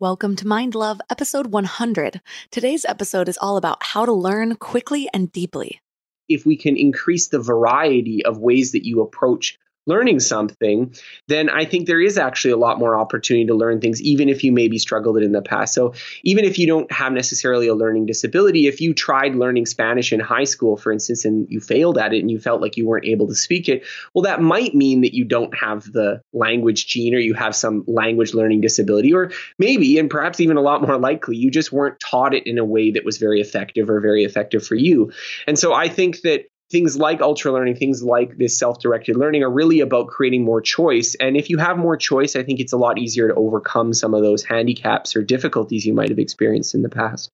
Welcome to Mind Love, episode 100. Today's episode is all about how to learn quickly and deeply. If we can increase the variety of ways that you approach learning something, then I think there is actually a lot more opportunity to learn things, even if you maybe struggled in the past. So even if you don't have necessarily a learning disability, if you tried learning Spanish in high school, for instance, and you failed at it and you felt like you weren't able to speak it, well, that might mean that you don't have the language gene or you have some language learning disability, or maybe, and perhaps even a lot more likely, you just weren't taught it in a way that was very effective for you. And so I think that things like ultra learning, things like this self-directed learning are really about creating more choice. And if you have more choice, I think it's a lot easier to overcome some of those handicaps or difficulties you might have experienced in the past.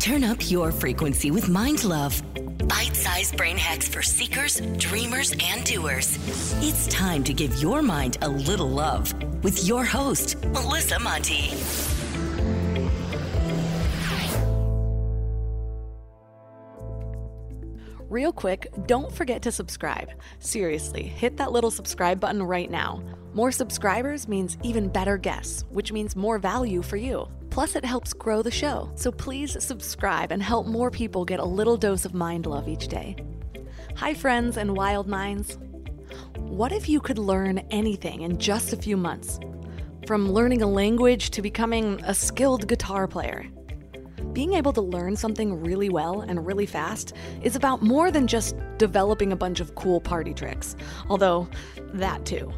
Turn up your frequency with Mind Love. Bite-sized brain hacks for seekers, dreamers, and doers. It's time to give your mind a little love with your host, Melissa Monti. Real quick, don't forget to subscribe. Seriously, hit that little subscribe button right now. More subscribers means even better guests, which means more value for you. Plus, it helps grow the show. So please subscribe and help more people get a little dose of mind love each day. Hi, friends and wild minds. What if you could learn anything in just a few months? From learning a language to becoming a skilled guitar player. Being able to learn something really well and really fast is about more than just developing a bunch of cool party tricks, although that too.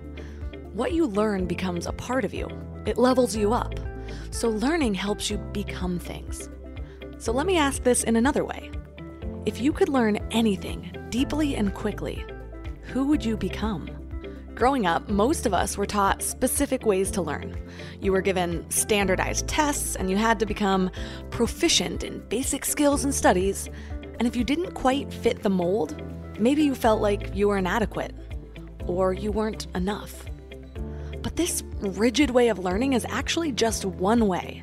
What you learn becomes a part of you. It levels you up. So learning helps you become things. So let me ask this in another way. If you could learn anything deeply and quickly, who would you become? Growing up, most of us were taught specific ways to learn. You were given standardized tests, and you had to become proficient in basic skills and studies. And if you didn't quite fit the mold, maybe you felt like you were inadequate, or you weren't enough. But this rigid way of learning is actually just one way,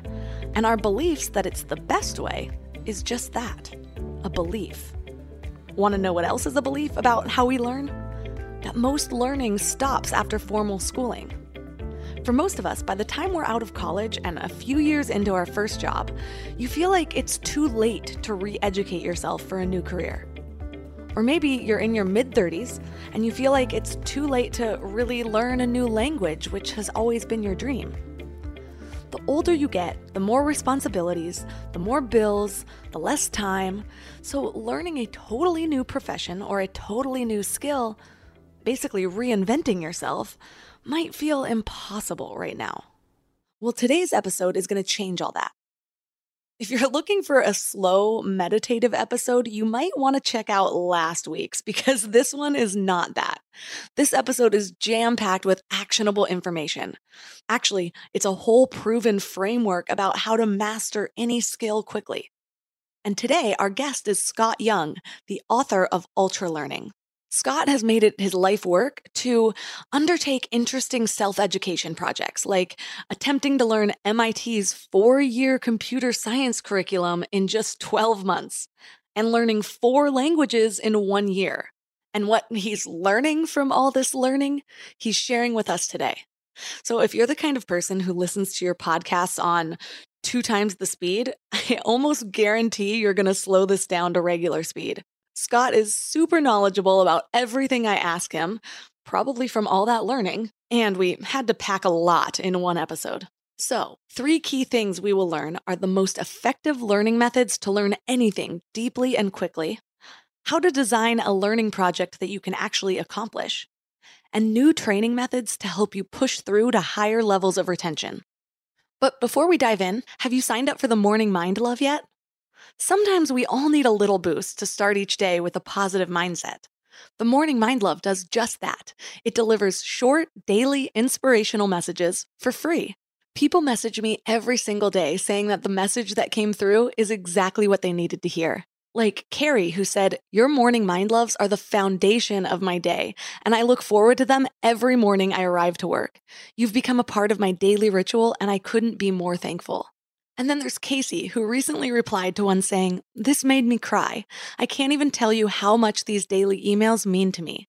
and our beliefs that it's the best way is just that, a belief. Want to know what else is a belief about how we learn? That most learning stops after formal schooling. For most of us, by the time we're out of college and a few years into our first job, you feel like it's too late to re-educate yourself for a new career. Or maybe you're in your mid-30s and you feel like it's too late to really learn a new language, which has always been your dream. The older you get, the more responsibilities, the more bills, the less time. So learning a totally new profession or a totally new skill, basically reinventing yourself, might feel impossible right now. Well, today's episode is going to change all that. If you're looking for a slow, meditative episode, you might want to check out last week's, because this one is not that. This episode is jam-packed with actionable information. Actually, it's a whole proven framework about how to master any skill quickly. And today, our guest is Scott Young, the author of Ultra Learning. Scott has made it his life work to undertake interesting self-education projects, like attempting to learn MIT's 4-year computer science curriculum in just 12 months, and learning 4 languages in 1 year. And what he's learning from all this learning, he's sharing with us today. So if you're the kind of person who listens to your podcasts on 2 times the speed, I almost guarantee you're going to slow this down to regular speed. Scott is super knowledgeable about everything I ask him, probably from all that learning, and we had to pack a lot in one episode. So, 3 key things we will learn are the most effective learning methods to learn anything deeply and quickly, how to design a learning project that you can actually accomplish, and new training methods to help you push through to higher levels of retention. But before we dive in, have you signed up for the Morning Mind Love yet? Sometimes we all need a little boost to start each day with a positive mindset. The Morning Mind Love does just that. It delivers short, daily, inspirational messages for free. People message me every single day saying that the message that came through is exactly what they needed to hear. Like Carrie, who said, "Your morning mind loves are the foundation of my day, and I look forward to them every morning I arrive to work. You've become a part of my daily ritual, and I couldn't be more thankful." And then there's Casey, who recently replied to one saying, "This made me cry. I can't even tell you how much these daily emails mean to me."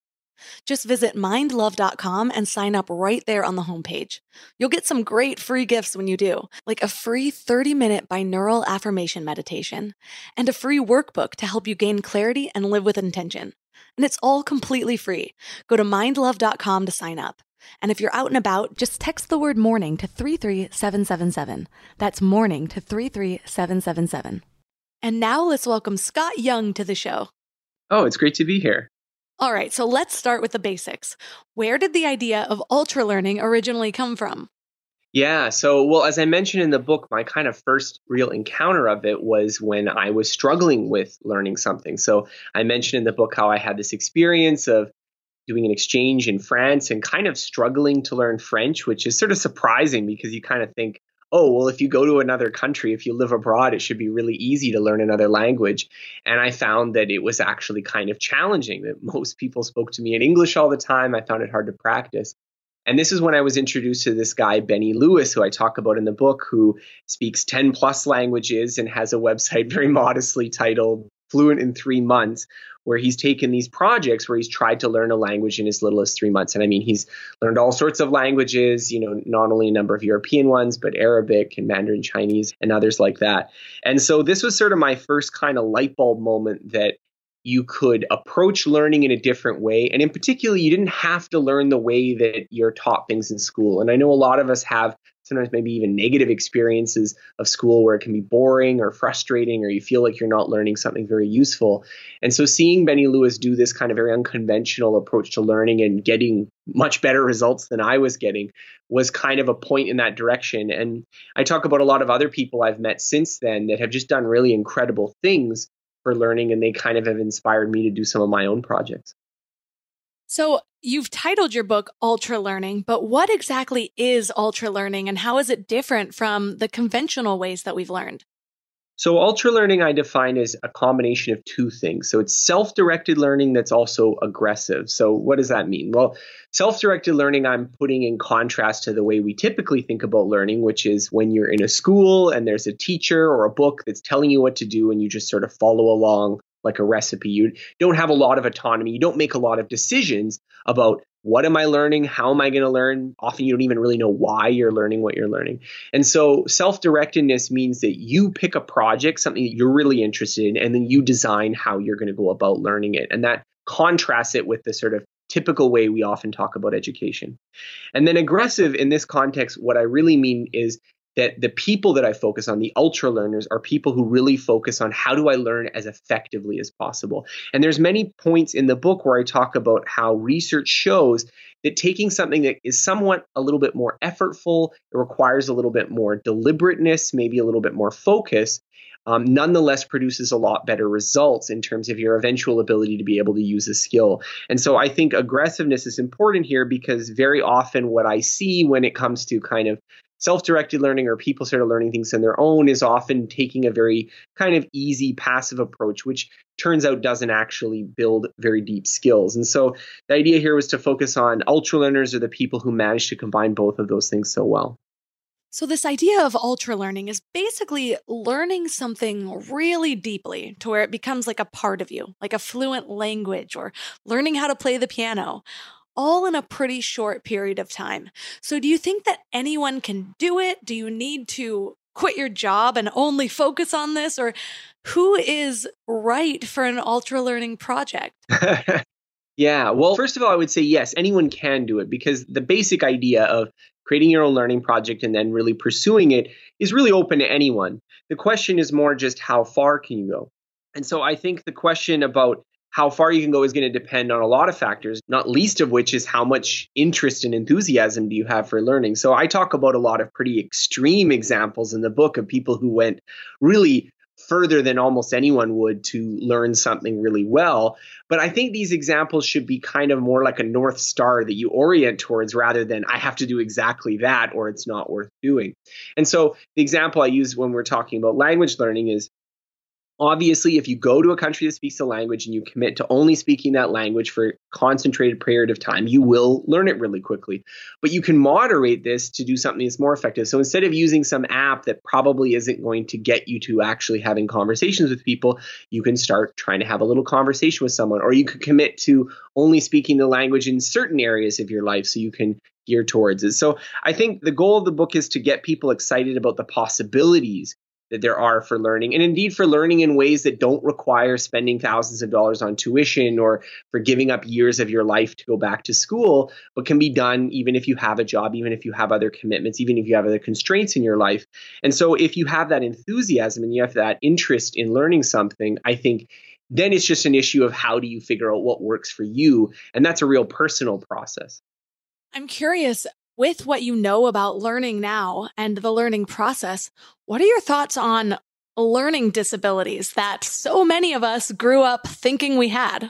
Just visit mindlove.com and sign up right there on the homepage. You'll get some great free gifts when you do, like a free 30-minute binaural affirmation meditation and a free workbook to help you gain clarity and live with intention. And it's all completely free. Go to mindlove.com to sign up. And if you're out and about, just text the word morning to 33777. That's morning to 33777. And now let's welcome Scott Young to the show. Oh, it's great to be here. All right, so let's start with the basics. Where did the idea of ultra learning originally come from? Yeah, so, well, as I mentioned in the book, my kind of first real encounter of it was when I was struggling with learning something. So I mentioned in the book how I had this experience of doing an exchange in France and kind of struggling to learn French, which is sort of surprising because you kind of think, oh, well, if you go to another country, if you live abroad, it should be really easy to learn another language. And I found that it was actually kind of challenging, that most people spoke to me in English all the time. I found it hard to practice. And this is when I was introduced to this guy, Benny Lewis, who I talk about in the book, who speaks 10 plus languages and has a website very modestly titled Fluent in 3 months, where he's taken these projects where he's tried to learn a language in as little as 3 months. And I mean, he's learned all sorts of languages, you know, not only a number of European ones, but Arabic and Mandarin Chinese and others like that. And so this was sort of my first kind of light bulb moment that you could approach learning in a different way. And in particular, you didn't have to learn the way that you're taught things in school. And I know a lot of us have sometimes maybe even negative experiences of school where it can be boring or frustrating, or you feel like you're not learning something very useful. And so seeing Benny Lewis do this kind of very unconventional approach to learning and getting much better results than I was getting was kind of a point in that direction. And I talk about a lot of other people I've met since then that have just done really incredible things for learning, and they kind of have inspired me to do some of my own projects. So you've titled your book Ultra Learning, but what exactly is ultra learning and how is it different from the conventional ways that we've learned? So ultra learning I define as a combination of two things. So it's self-directed learning that's also aggressive. So what does that mean? Well, self-directed learning I'm putting in contrast to the way we typically think about learning, which is when you're in a school and there's a teacher or a book that's telling you what to do and you just sort of follow along like a recipe. You don't have a lot of autonomy. You don't make a lot of decisions about what am I learning? How am I going to learn? Often you don't even really know why you're learning what you're learning. And so self-directedness means that you pick a project, something that you're really interested in, and then you design how you're going to go about learning it. And that contrasts it with the sort of typical way we often talk about education. And then aggressive in this context, what I really mean is that the people that I focus on, the ultra learners, are people who really focus on how do I learn as effectively as possible. And there's many points in the book where I talk about how research shows that taking something that is somewhat a little bit more effortful, it requires a little bit more deliberateness, maybe a little bit more focus, nonetheless produces a lot better results in terms of your eventual ability to be able to use a skill. And so I think aggressiveness is important here because very often what I see when it comes to kind of self-directed learning or people sort of learning things on their own is often taking a very kind of easy, passive approach, which turns out doesn't actually build very deep skills. And so the idea here was to focus on ultra learners or the people who manage to combine both of those things so well. So this idea of ultra learning is basically learning something really deeply to where it becomes like a part of you, like a fluent language or learning how to play the piano, all in a pretty short period of time. So do you think that anyone can do it? Do you need to quit your job and only focus on this? Or who is right for an ultra learning project? Yeah, well, first of all, I would say yes, anyone can do it because the basic idea of creating your own learning project and then really pursuing it is really open to anyone. The question is more just how far can you go? And so I think the question about how far you can go is going to depend on a lot of factors, not least of which is how much interest and enthusiasm do you have for learning. So I talk about a lot of pretty extreme examples in the book of people who went really further than almost anyone would to learn something really well. But I think these examples should be kind of more like a North Star that you orient towards rather than I have to do exactly that or it's not worth doing. And so the example I use when we're talking about language learning is, obviously, if you go to a country that speaks a language and you commit to only speaking that language for a concentrated period of time, you will learn it really quickly. But you can moderate this to do something that's more effective. So instead of using some app that probably isn't going to get you to actually having conversations with people, you can start trying to have a little conversation with someone, or you could commit to only speaking the language in certain areas of your life so you can gear towards it. So I think the goal of the book is to get people excited about the possibilities that there are for learning, and indeed for learning in ways that don't require spending thousands of dollars on tuition or for giving up years of your life to go back to school, but can be done even if you have a job, even if you have other commitments, even if you have other constraints in your life. And so if you have that enthusiasm and you have that interest in learning something, I think then it's just an issue of how do you figure out what works for you? And that's a real personal process. I'm curious, with what you know about learning now and the learning process, what are your thoughts on learning disabilities that so many of us grew up thinking we had?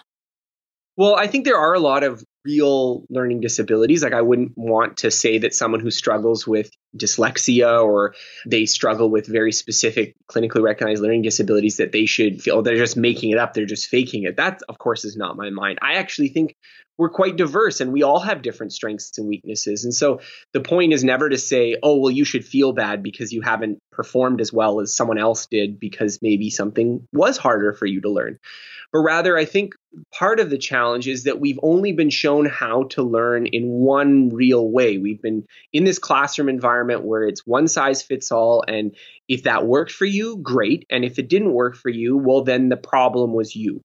Well, I think there are a lot of real learning disabilities. Like, I wouldn't want to say that someone who struggles with dyslexia or they struggle with very specific clinically recognized learning disabilities that they should feel they're just making it up, they're just faking it. That, of course, is not my mind. I actually think we're quite diverse and we all have different strengths and weaknesses. And so the point is never to say, oh, well, you should feel bad because you haven't performed as well as someone else did because maybe something was harder for you to learn. But rather, I think part of the challenge is that we've only been shown how to learn in one real way. We've been in this classroom environment where it's one size fits all. And if that worked for you, great. And if it didn't work for you, well, then the problem was you.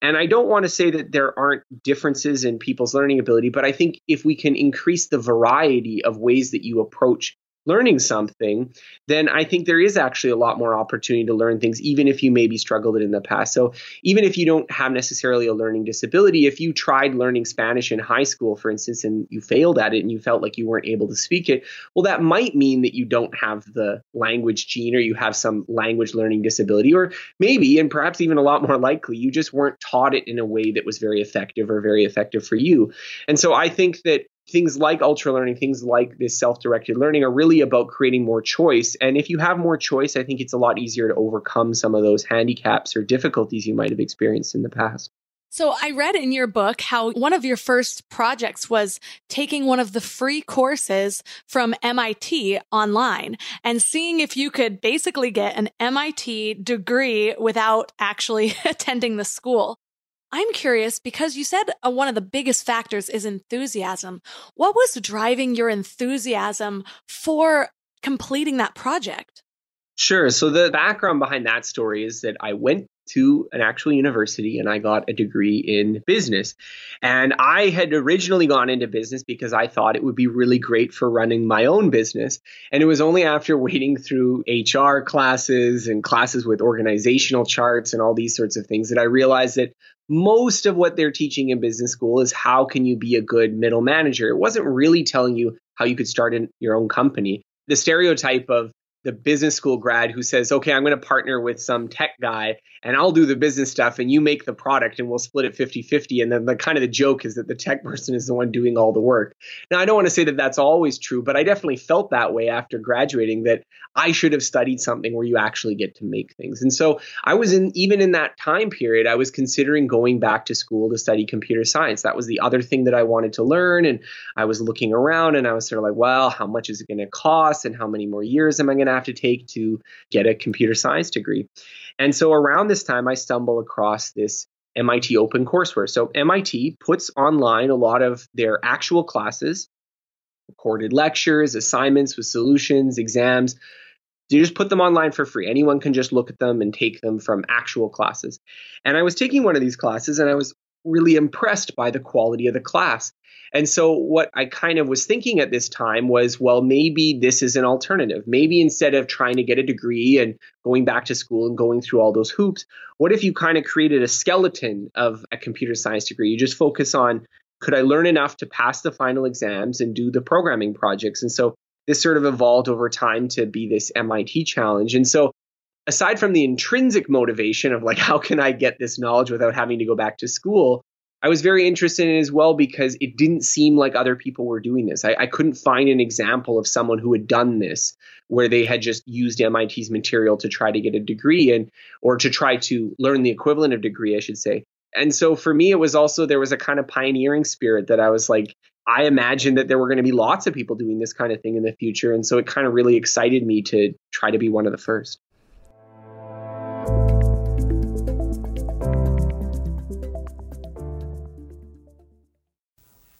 And I don't want to say that there aren't differences in people's learning ability, but I think if we can increase the variety of ways that you approach learning something, then I think there is actually a lot more opportunity to learn things, even if you maybe struggled in the past. So even if you don't have necessarily a learning disability, if you tried learning Spanish in high school, for instance, and you failed at it and you felt like you weren't able to speak it, well, that might mean that you don't have the language gene or you have some language learning disability, or maybe, and perhaps even a lot more likely, you just weren't taught it in a way that was very effective for you. And so I think that things like ultra learning, things like this self-directed learning are really about creating more choice. And if you have more choice, I think it's a lot easier to overcome some of those handicaps or difficulties you might have experienced in the past. So I read in your book how one of your first projects was taking one of the free courses from MIT online and seeing if you could basically get an MIT degree without actually attending the school. I'm curious, because you said one of the biggest factors is enthusiasm. What was driving your enthusiasm for completing that project? Sure. So the background behind that story is that I went to an actual university and I got a degree in business. And I had originally gone into business because I thought it would be really great for running my own business. And it was only after wading through HR classes and classes with organizational charts and all these sorts of things that I realized that most of what they're teaching in business school is how can you be a good middle manager. It wasn't really telling you how you could start in your own company. The stereotype of the business school grad who says, okay, I'm going to partner with some tech guy and I'll do the business stuff and you make the product and we'll split it 50-50. And then the kind of the joke is that the tech person is the one doing all the work. Now, I don't want to say that that's always true, but I definitely felt that way after graduating, that I should have studied something where you actually get to make things. And so I was even in that time period, I was considering going back to school to study computer science. That was the other thing that I wanted to learn. And I was looking around and I was sort of like, well, how much is it going to cost and how many more years am I going to have to take to get a computer science degree? And so around this time, I stumble across this MIT OpenCourseWare. So MIT puts online a lot of their actual classes, recorded lectures, assignments with solutions, exams. You just put them online for free. Anyone can just look at them and take them from actual classes. And I was taking one of these classes and I was really impressed by the quality of the class. And so what I kind of was thinking at this time was, well, maybe this is an alternative. Maybe instead of trying to get a degree and going back to school and going through all those hoops, what if you kind of created a skeleton of a computer science degree? You just focus on, could I learn enough to pass the final exams and do the programming projects? And so this sort of evolved over time to be this MIT challenge. And so aside from the intrinsic motivation of like, how can I get this knowledge without having to go back to school? I was very interested in it as well because it didn't seem like other people were doing this. I couldn't find an example of someone who had done this, where they had just used MIT's material to try to get a degree and or to try to learn the equivalent of degree, I should say. And so for me, it was also, there was a kind of pioneering spirit that I was like, I imagined that there were going to be lots of people doing this kind of thing in the future. And so it kind of really excited me to try to be one of the first.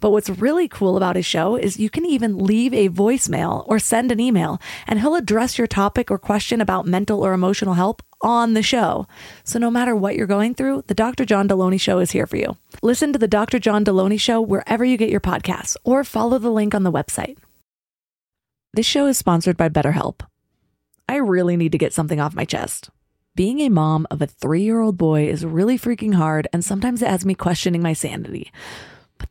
But what's really cool about his show is you can even leave a voicemail or send an email, and he'll address your topic or question about mental or emotional health on the show. So no matter what you're going through, the Dr. John Deloney Show is here for you. Listen to the Dr. John Deloney Show wherever you get your podcasts or follow the link on the website. This show is sponsored by BetterHelp. I really need to get something off my chest. Being a mom of a 3-year-old boy is really freaking hard, and sometimes it has me questioning my sanity. But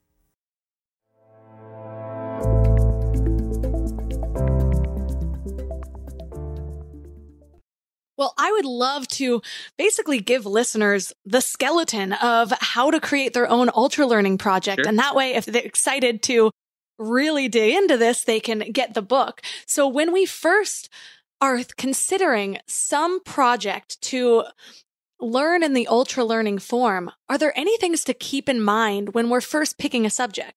Well, I would love to basically give listeners the skeleton of how to create their own ultra learning project. Sure. And that way, if they're excited to really dig into this, they can get the book. So when we first are considering some project to learn in the ultra learning form, are there any things to keep in mind when we're first picking a subject?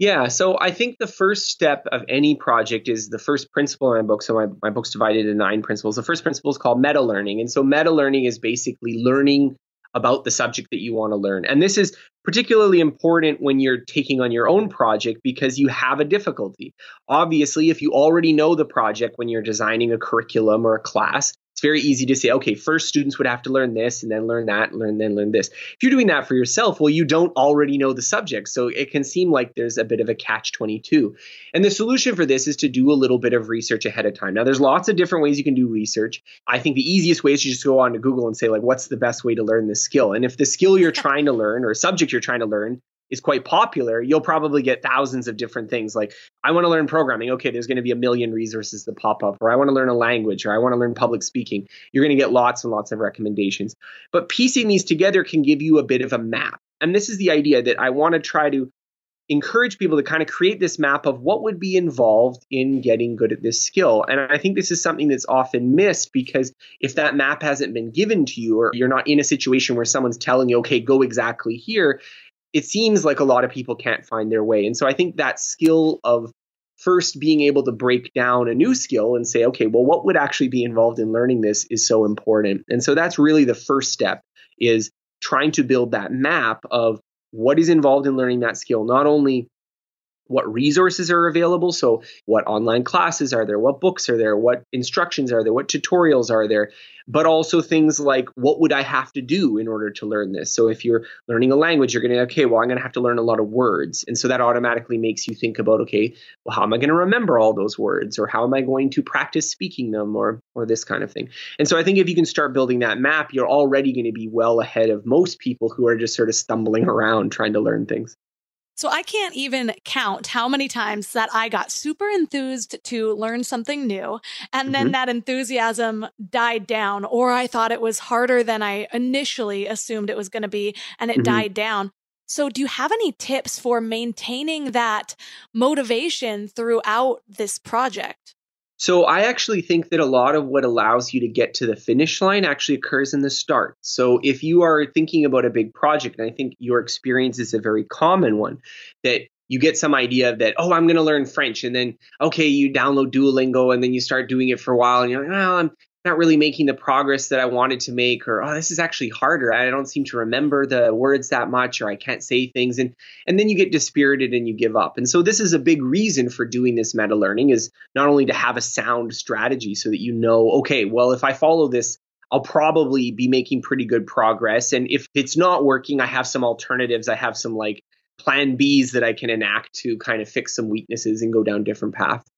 Yeah. So I think the first step of any project is the first principle in my book. So my book's divided into 9 principles. The first principle is called meta-learning. And so meta-learning is basically learning about the subject that you want to learn. And this is particularly important when you're taking on your own project because you have a difficulty. Obviously, if you already know the project when you're designing a curriculum or a class, it's very easy to say, okay, first students would have to learn this and then learn that and then learn this. If you're doing that for yourself, well, you don't already know the subject. So it can seem like there's a bit of a catch-22. And the solution for this is to do a little bit of research ahead of time. Now, there's lots of different ways you can do research. I think the easiest way is to just go on to Google and say, like, what's the best way to learn this skill? And if the skill you're trying to learn or subject you're trying to learn is quite popular, you'll probably get thousands of different things. Like, I want to learn programming. Okay, there's going to be a million resources that pop up. Or I want to learn a language, or I want to learn public speaking. You're going to get lots and lots of recommendations. But piecing these together can give you a bit of a map. And this is the idea that I want to try to encourage people to kind of create this map of what would be involved in getting good at this skill. And I think this is something that's often missed because if that map hasn't been given to you, or you're not in a situation where someone's telling you, okay, go exactly here, it seems like a lot of people can't find their way. And so I think that skill of first being able to break down a new skill and say, okay, well, what would actually be involved in learning this is so important. And so that's really the first step, is trying to build that map of what is involved in learning that skill, not only what resources are available. So what online classes are there? What books are there? What instructions are there? What tutorials are there? But also things like, what would I have to do in order to learn this? So if you're learning a language, you're going to, okay, well, I'm going to have to learn a lot of words. And so that automatically makes you think about, okay, well, how am I going to remember all those words? Or how am I going to practice speaking them, or this kind of thing? And so I think if you can start building that map, you're already going to be well ahead of most people who are just sort of stumbling around trying to learn things. So I can't even count how many times that I got super enthused to learn something new, and then that enthusiasm died down, or I thought it was harder than I initially assumed it was going to be, and it died down. So do you have any tips for maintaining that motivation throughout this project? So I actually think that a lot of what allows you to get to the finish line actually occurs in the start. So if you are thinking about a big project, and I think your experience is a very common one, that you get some idea that, oh, I'm going to learn French. And then, okay, you download Duolingo and then you start doing it for a while. And you're like, well, I'm not really making the progress that I wanted to make, or, oh, this is actually harder. I don't seem to remember the words that much, or I can't say things. And then you get dispirited and you give up. And so this is a big reason for doing this meta learning, is not only to have a sound strategy so that you know, okay, well, if I follow this, I'll probably be making pretty good progress. And if it's not working, I have some alternatives. I have some like plan Bs that I can enact to kind of fix some weaknesses and go down different paths.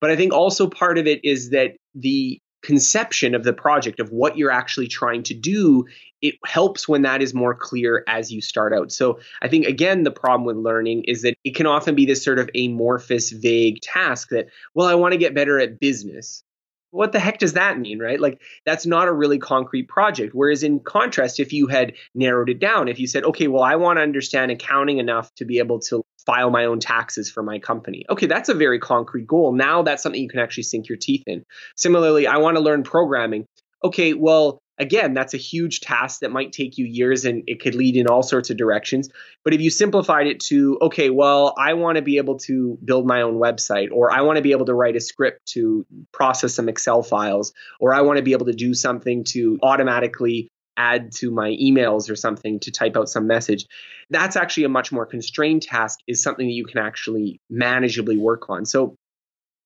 But I think also part of it is that the conception of the project, of what you're actually trying to do, it helps when that is more clear as you start out. So I think, again, the problem with learning is that it can often be this sort of amorphous, vague task that, well, I want to get better at business. What the heck does that mean, right? Like, that's not a really concrete project. Whereas in contrast, if you had narrowed it down, if you said, okay, well, I want to understand accounting enough to be able to file my own taxes for my company. Okay, that's a very concrete goal. Now that's something you can actually sink your teeth in. Similarly, I want to learn programming. Okay, well, again, that's a huge task that might take you years and it could lead in all sorts of directions. But if you simplified it to, okay, well, I want to be able to build my own website, or I want to be able to write a script to process some Excel files, or I want to be able to do something to automatically add to my emails or something to type out some message. That's actually a much more constrained task, is something that you can actually manageably work on. So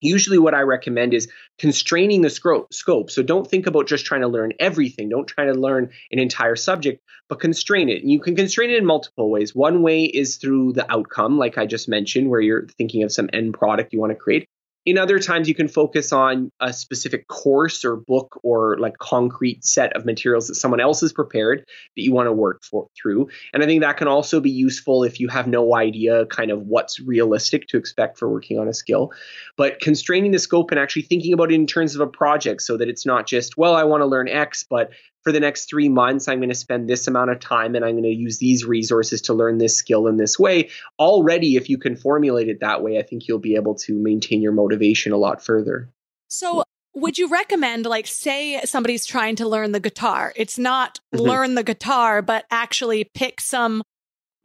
usually what I recommend is constraining the scope. So don't think about just trying to learn everything. Don't try to learn an entire subject, but constrain it. And you can constrain it in multiple ways. One way is through the outcome, like I just mentioned, where you're thinking of some end product you want to create. In other times, you can focus on a specific course or book or like concrete set of materials that someone else has prepared that you want to work through. And I think that can also be useful if you have no idea kind of what's realistic to expect for working on a skill. But constraining the scope and actually thinking about it in terms of a project, so that it's not just, well, I want to learn X, but for the next 3 months, I'm going to spend this amount of time and I'm going to use these resources to learn this skill in this way. Already, if you can formulate it that way, I think you'll be able to maintain your motivation a lot further. So would you recommend, like, say somebody's trying to learn the guitar. It's not learn the guitar, but actually pick some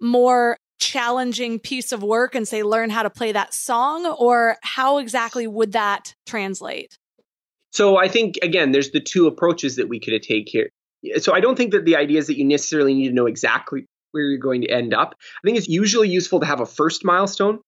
more challenging piece of work and say, learn how to play that song? Or how exactly would that translate? So I think, again, there's the two approaches that we could take here. So I don't think that the idea is that you necessarily need to know exactly where you're going to end up. I think it's usually useful to have a first milestone.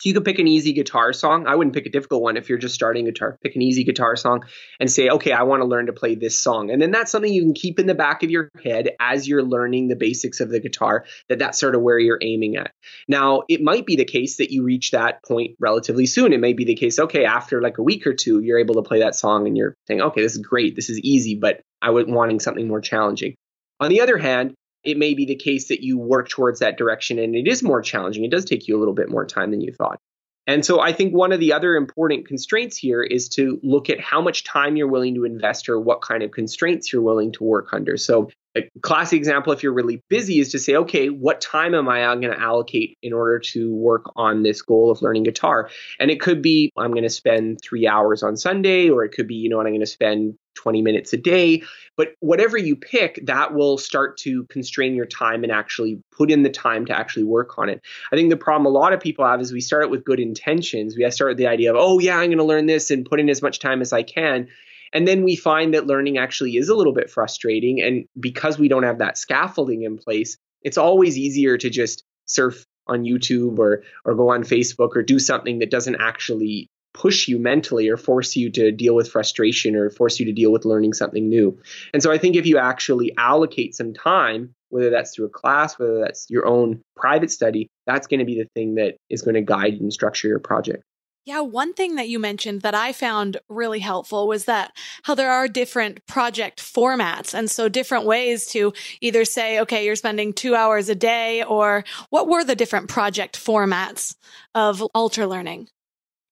So you could pick an easy guitar song. I wouldn't pick a difficult one if you're just starting guitar. Pick an easy guitar song and say, okay, I want to learn to play this song. And then that's something you can keep in the back of your head as you're learning the basics of the guitar, that that's sort of where you're aiming at. Now, it might be the case that you reach that point relatively soon. It may be the case, okay, after like a week or two, you're able to play that song and you're saying, okay, this is great. This is easy, but I was wanting something more challenging. On the other hand, it may be the case that you work towards that direction and it is more challenging. It does take you a little bit more time than you thought. And so I think one of the other important constraints here is to look at how much time you're willing to invest or what kind of constraints you're willing to work under. So a classic example, if you're really busy, is to say, okay, what time am I going to allocate in order to work on this goal of learning guitar? And it could be, I'm going to spend 3 hours on Sunday, or it could be, you know what, I'm going to spend 20 minutes a day. But whatever you pick, that will start to constrain your time and actually put in the time to actually work on it. I think the problem a lot of people have is we start out with good intentions. We start with the idea of, oh yeah, I'm going to learn this and put in as much time as I can. And then we find that learning actually is a little bit frustrating. And because we don't have that scaffolding in place, it's always easier to just surf on YouTube or go on Facebook or do something that doesn't actually push you mentally or force you to deal with frustration or force you to deal with learning something new. And so I think if you actually allocate some time, whether that's through a class, whether that's your own private study, that's going to be the thing that is going to guide and structure your project. Yeah, one thing that you mentioned that I found really helpful was that how there are different project formats. And so different ways to either say, okay, you're spending 2 hours a day, or what were the different project formats of Ultra Learning?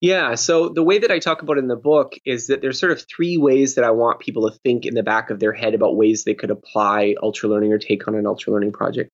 Yeah. So the way that I talk about it in the book is that there's sort of three ways that I want people to think in the back of their head about ways they could apply Ultra Learning or take on an Ultra Learning project.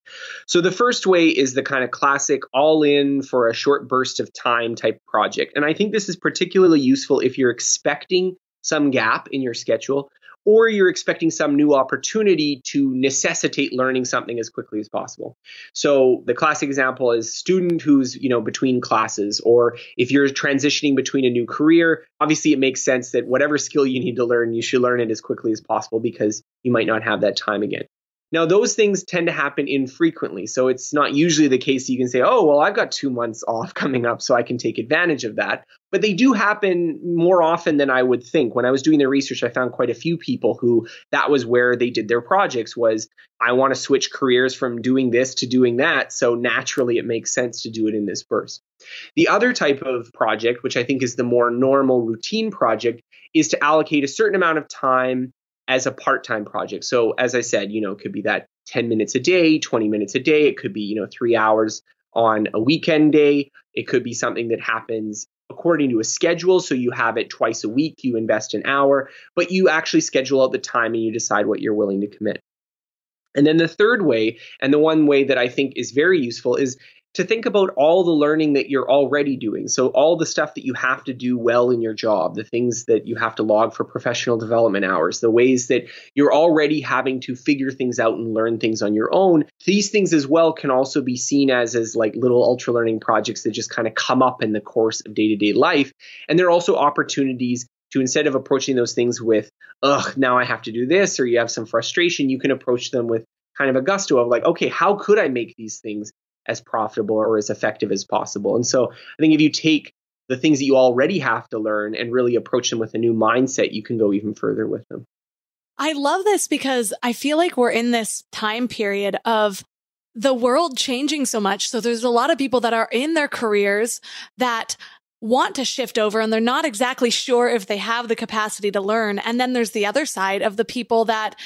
So the first way is the kind of classic all in for a short burst of time type project. And I think this is particularly useful if you're expecting some gap in your schedule or you're expecting some new opportunity to necessitate learning something as quickly as possible. So the classic example is student who's, between classes, or if you're transitioning between a new career, obviously it makes sense that whatever skill you need to learn, you should learn it as quickly as possible because you might not have that time again. Now, those things tend to happen infrequently. So it's not usually the case you can say, oh, well, I've got 2 months off coming up, so I can take advantage of that. But they do happen more often than I would think. When I was doing the research, I found quite a few people who that was where they did their projects was, I want to switch careers from doing this to doing that. So naturally, it makes sense to do it in this burst. The other type of project, which I think is the more normal routine project, is to allocate a certain amount of time as a part-time project. So as I said, it could be that 10 minutes a day, 20 minutes a day. It could be, 3 hours on a weekend day. It could be something that happens according to a schedule. So you have it twice a week, you invest an hour, but you actually schedule out the time and you decide what you're willing to commit. And then the third way, and the one way that I think is very useful, is to think about all the learning that you're already doing. So all the stuff that you have to do well in your job, the things that you have to log for professional development hours, the ways that you're already having to figure things out and learn things on your own. These things as well can also be seen as like little Ultra Learning projects that just kind of come up in the course of day-to-day life. And there are also opportunities to, instead of approaching those things with, now I have to do this, or you have some frustration, you can approach them with kind of a gusto of like, okay, how could I make these things as profitable or as effective as possible? And so I think if you take the things that you already have to learn and really approach them with a new mindset, you can go even further with them. I love this because I feel like we're in this time period of the world changing so much. So there's a lot of people that are in their careers that want to shift over and they're not exactly sure if they have the capacity to learn. And then there's the other side of the people that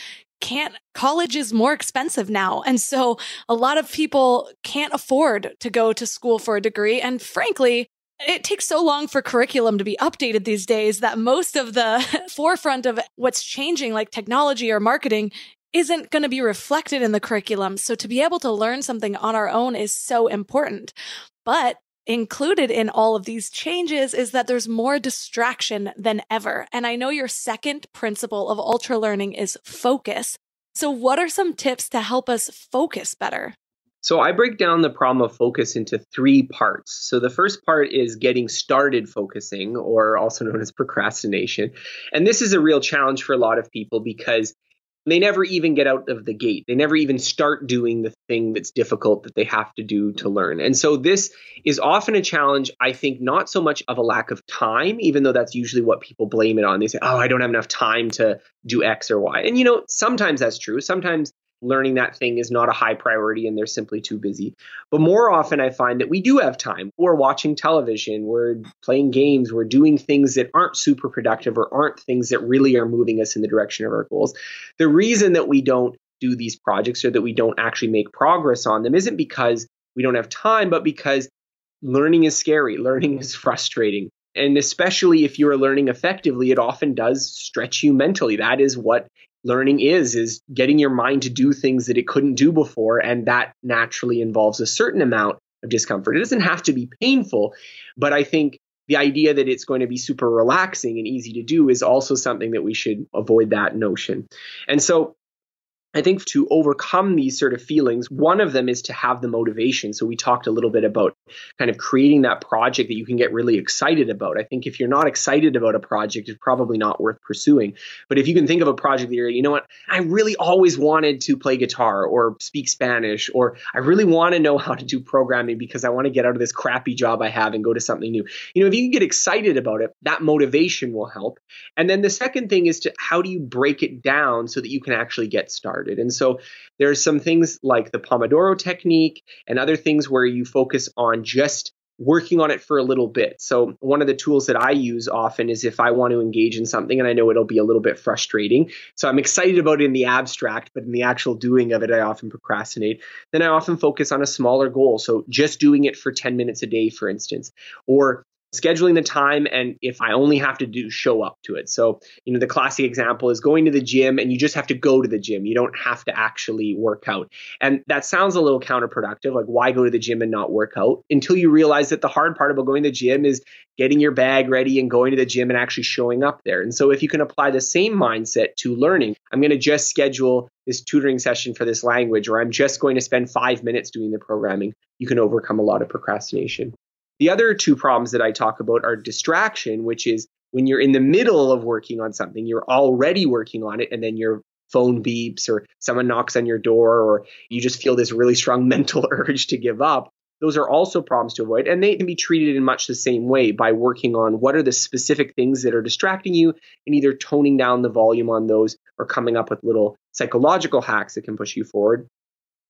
college is more expensive now. And so a lot of people can't afford to go to school for a degree. And frankly, it takes so long for curriculum to be updated these days that most of the forefront of what's changing, like technology or marketing, isn't going to be reflected in the curriculum. So to be able to learn something on our own is so important. But included in all of these changes is that there's more distraction than ever. And I know your second principle of Ultra Learning is focus. So what are some tips to help us focus better? So I break down the problem of focus into three parts. So the first part is getting started focusing, or also known as procrastination. And this is a real challenge for a lot of people because they never even get out of the gate. They never even start doing the thing that's difficult that they have to do to learn. And so this is often a challenge, I think, not so much of a lack of time, even though that's usually what people blame it on. They say, oh, I don't have enough time to do X or Y. And, sometimes that's true. Sometimes learning that thing is not a high priority and they're simply too busy. But more often I find that we do have time. We're watching television, we're playing games, we're doing things that aren't super productive or aren't things that really are moving us in the direction of our goals. The reason that we don't do these projects or that we don't actually make progress on them isn't because we don't have time, but because learning is scary, learning is frustrating. And especially if you're learning effectively, it often does stretch you mentally. That is what learning is getting your mind to do things that it couldn't do before. And that naturally involves a certain amount of discomfort. It doesn't have to be painful, but I think the idea that it's going to be super relaxing and easy to do is also something that we should avoid that notion. And so I think to overcome these sort of feelings, one of them is to have the motivation. So we talked a little bit about kind of creating that project that you can get really excited about. I think if you're not excited about a project, it's probably not worth pursuing. But if you can think of a project that you're, you know what, I really always wanted to play guitar or speak Spanish, or I really want to know how to do programming because I want to get out of this crappy job I have and go to something new. You know, if you can get excited about it, that motivation will help. And then the second thing is to how do you break it down so that you can actually get started? And so there are some things like the Pomodoro technique and other things where you focus on just working on it for a little bit. So one of the tools that I use often is if I want to engage in something and I know it'll be a little bit frustrating. So I'm excited about it in the abstract, but in the actual doing of it, I often procrastinate. Then I often focus on a smaller goal. So just doing it for 10 minutes a day, for instance, or scheduling the time, and if I only have to do show up to it. So, you know, the classic example is going to the gym, and you just have to go to the gym. You don't have to actually work out. And that sounds a little counterproductive, like why go to the gym and not work out, until you realize that the hard part about going to the gym is getting your bag ready and going to the gym and actually showing up there. And so if you can apply the same mindset to learning, I'm going to just schedule this tutoring session for this language, or I'm just going to spend 5 minutes doing the programming, you can overcome a lot of procrastination. The other two problems that I talk about are distraction, which is when you're in the middle of working on something, you're already working on it, and then your phone beeps or someone knocks on your door, or you just feel this really strong mental urge to give up. Those are also problems to avoid, and they can be treated in much the same way by working on what are the specific things that are distracting you and either toning down the volume on those or coming up with little psychological hacks that can push you forward.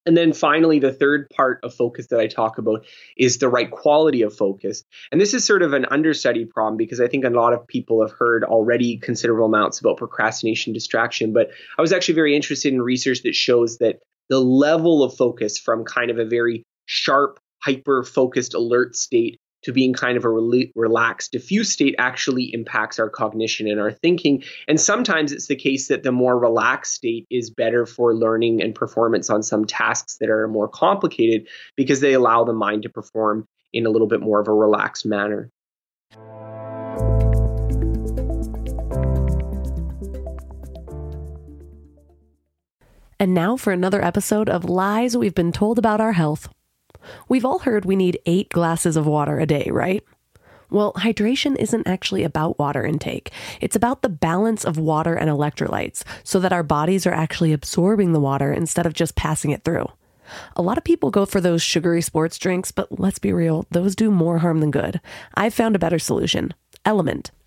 And then finally, the third part of focus that I talk about is the right quality of focus. And this is sort of an understudied problem because I think a lot of people have heard already considerable amounts about procrastination, distraction. But I was actually very interested in research that shows that the level of focus from kind of a very sharp, hyper-focused alert state to being kind of a relaxed, diffuse state actually impacts our cognition and our thinking. And sometimes it's the case that the more relaxed state is better for learning and performance on some tasks that are more complicated because they allow the mind to perform in a little bit more of a relaxed manner. And now for another episode of Lies We've Been Told About Our Health. We've all heard we need 8 glasses of water a day, right? Well, hydration isn't actually about water intake. It's about the balance of water and electrolytes so that our bodies are actually absorbing the water instead of just passing it through. A lot of people go for those sugary sports drinks, but let's be real, those do more harm than good. I've found a better solution, Element.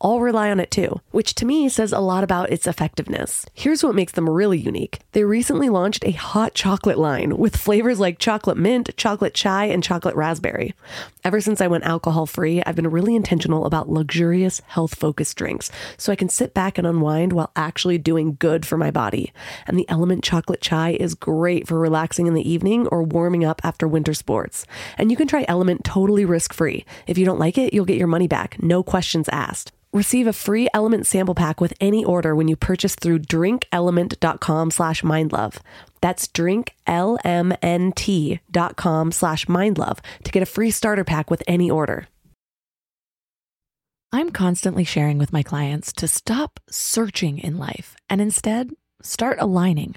all rely on it too, which to me says a lot about its effectiveness. Here's what makes them really unique. They recently launched a hot chocolate line with flavors like chocolate mint, chocolate chai, and chocolate raspberry. Ever since I went alcohol-free, I've been really intentional about luxurious, health-focused drinks, so I can sit back and unwind while actually doing good for my body. And the Element chocolate chai is great for relaxing in the evening or warming up after winter sports. And you can try Element totally risk-free. If you don't like it, you'll get your money back. No questions asked. Receive a free Element sample pack with any order when you purchase through drinkelement.com/mindlove. That's drinklmnt.com/mindlove to get a free starter pack with any order. I'm constantly sharing with my clients to stop searching in life and instead start aligning.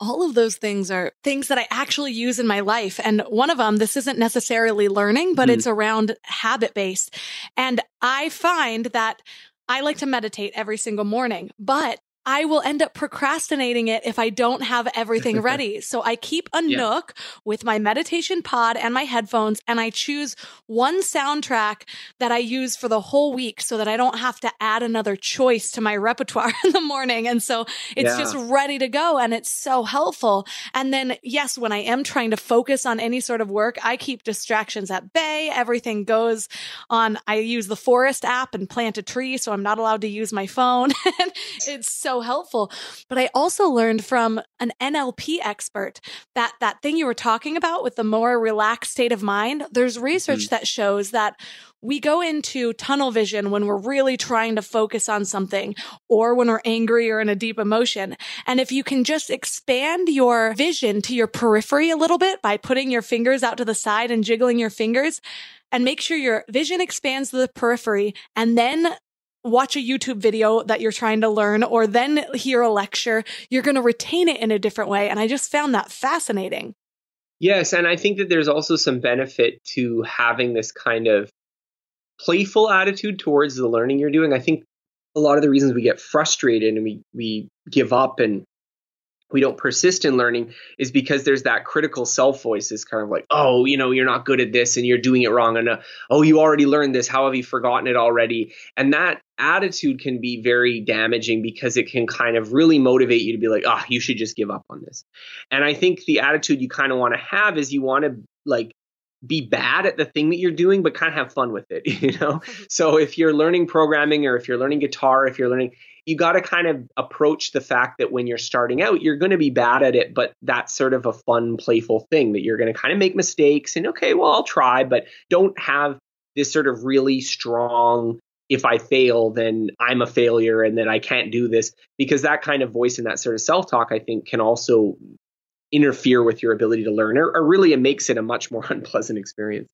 All of those things are things that I actually use in my life. And one of them, this isn't necessarily learning, but it's around habit-based. And I find that I like to meditate every single morning, but I will end up procrastinating it if I don't have everything ready. So I keep a nook with my meditation pod and my headphones, and I choose one soundtrack that I use for the whole week so that I don't have to add another choice to my repertoire in the morning. And so it's just ready to go, and it's so helpful. And then, yes, when I am trying to focus on any sort of work, I keep distractions at bay. Everything goes on. I use the Forest app and plant a tree, so I'm not allowed to use my phone. It's so helpful. But I also learned from an NLP expert that that thing you were talking about with the more relaxed state of mind, there's research that shows that we go into tunnel vision when we're really trying to focus on something or when we're angry or in a deep emotion. And if you can just expand your vision to your periphery a little bit by putting your fingers out to the side and jiggling your fingers and make sure your vision expands to the periphery, and then watch a YouTube video that you're trying to learn, or then hear a lecture, you're going to retain it in a different way. And I just found that fascinating. Yes. And I think that there's also some benefit to having this kind of playful attitude towards the learning you're doing. I think a lot of the reasons we get frustrated and we give up and we don't persist in learning is because there's that critical self voice is kind of like, oh, you know, you're not good at this and you're doing it wrong. And oh, you already learned this. How have you forgotten it already? And that attitude can be very damaging because it can kind of really motivate you to be like, you should just give up on this. And I think the attitude you kind of want to have is you want to like be bad at the thing that you're doing, but kind of have fun with it, you know? So if you're learning programming or if you're learning guitar, if you're learning, you got to kind of approach the fact that when you're starting out, you're going to be bad at it, but that's sort of a fun, playful thing that you're going to kind of make mistakes and, okay, well, I'll try, but don't have this sort of really strong, if I fail, then I'm a failure and then I can't do this, because that kind of voice and that sort of self-talk, I think, can also interfere with your ability to learn, or really it makes it a much more unpleasant experience.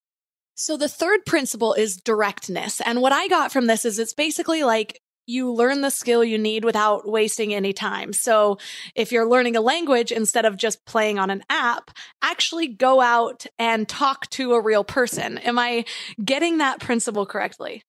So the third principle is directness. And what I got from this is it's basically like, you learn the skill you need without wasting any time. So if you're learning a language, instead of just playing on an app, actually go out and talk to a real person. Am I getting that principle correctly?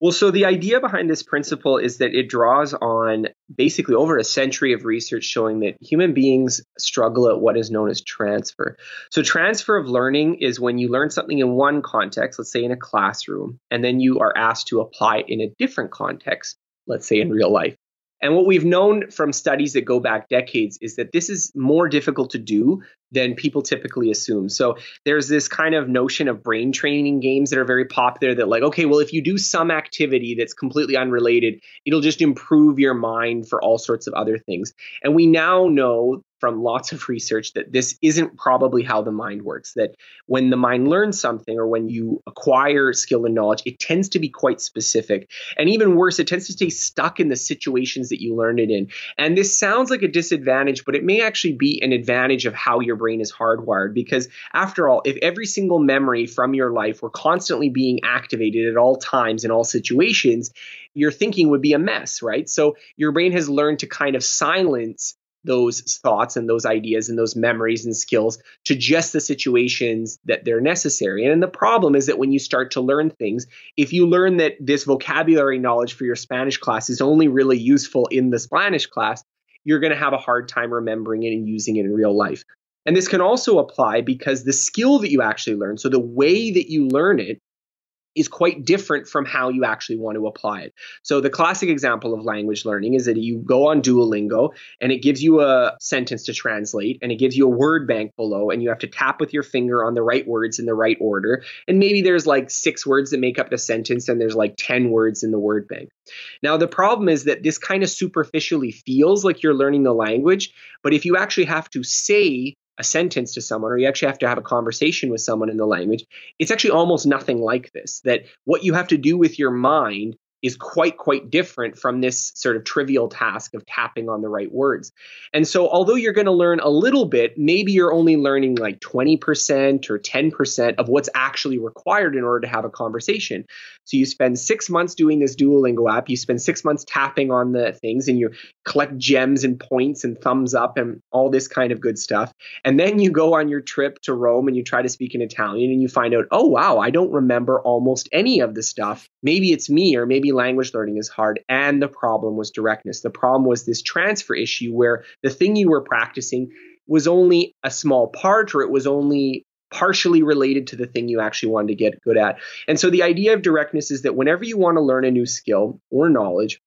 Well, so the idea behind this principle is that it draws on basically over a century of research showing that human beings struggle at what is known as transfer. So transfer of learning is when you learn something in one context, let's say in a classroom, and then you are asked to apply it in a different context, let's say in real life. And what we've known from studies that go back decades is that this is more difficult to do than people typically assume. So there's this kind of notion of brain training games that are very popular that like, okay, well, if you do some activity that's completely unrelated, it'll just improve your mind for all sorts of other things. And we now know from lots of research that this isn't probably how the mind works, that when the mind learns something or when you acquire skill and knowledge, it tends to be quite specific. And even worse, it tends to stay stuck in the situations that you learned it in. And this sounds like a disadvantage, but it may actually be an advantage of how your brain is hardwired. Because after all, if every single memory from your life were constantly being activated at all times in all situations, your thinking would be a mess, right? So your brain has learned to kind of silence those thoughts and those ideas and those memories and skills to just the situations that they're necessary. And the problem is that when you start to learn things, if you learn that this vocabulary knowledge for your Spanish class is only really useful in the Spanish class, you're going to have a hard time remembering it and using it in real life. And this can also apply because the skill that you actually learn, so the way that you learn it, is quite different from how you actually want to apply it. So the classic example of language learning is that you go on Duolingo and it gives you a sentence to translate and it gives you a word bank below and you have to tap with your finger on the right words in the right order. And maybe there's like 6 words that make up the sentence and there's like 10 words in the word bank. Now, the problem is that this kind of superficially feels like you're learning the language, but if you actually have to say a sentence to someone, or you actually have to have a conversation with someone in the language, it's actually almost nothing like this, that what you have to do with your mind is quite different from this sort of trivial task of tapping on the right words. And so although you're going to learn a little bit, maybe you're only learning like 20% or 10% of what's actually required in order to have a conversation. So you spend 6 months doing this Duolingo app, you spend 6 months tapping on the things and you collect gems and points and thumbs up and all this kind of good stuff. And then you go on your trip to Rome and you try to speak in Italian and you find out, oh, wow, I don't remember almost any of the stuff. Maybe it's me, or maybe language learning is hard. And the problem was directness. The problem was this transfer issue where the thing you were practicing was only a small part, or it was only partially related to the thing you actually wanted to get good at. And so the idea of directness is that whenever you want to learn a new skill or knowledge,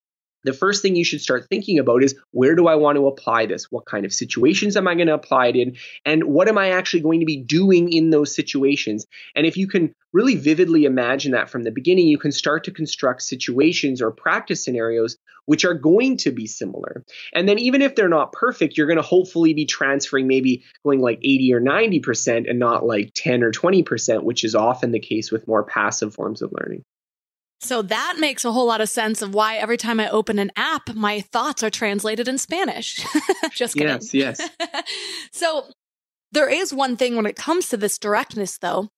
the first thing you should start thinking about is, where do I want to apply this? What kind of situations am I going to apply it in? And what am I actually going to be doing in those situations? And if you can really vividly imagine that from the beginning, you can start to construct situations or practice scenarios which are going to be similar. And then even if they're not perfect, you're going to hopefully be transferring, maybe going like 80 or 90% and not like 10 or 20%, which is often the case with more passive forms of learning. So that makes a whole lot of sense of why every time I open an app, my thoughts are translated in Spanish. Just kidding. Yes. So there is one thing when it comes to this directness, though,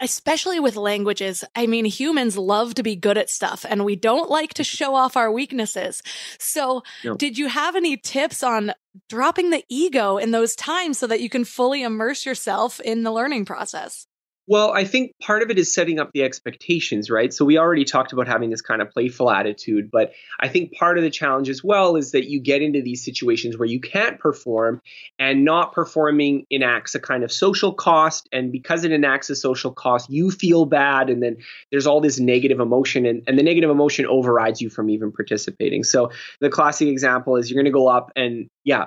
especially with languages. I mean, humans love to be good at stuff and we don't like to show off our weaknesses. So Did you have any tips on dropping the ego in those times so that you can fully immerse yourself in the learning process? Well, I think part of it is setting up the expectations, right? So we already talked about having this kind of playful attitude, but I think part of the challenge as well is that you get into these situations where you can't perform, and not performing enacts a kind of social cost. And because it enacts a social cost, you feel bad. And then there's all this negative emotion, and the negative emotion overrides you from even participating. So the classic example is you're going to go up and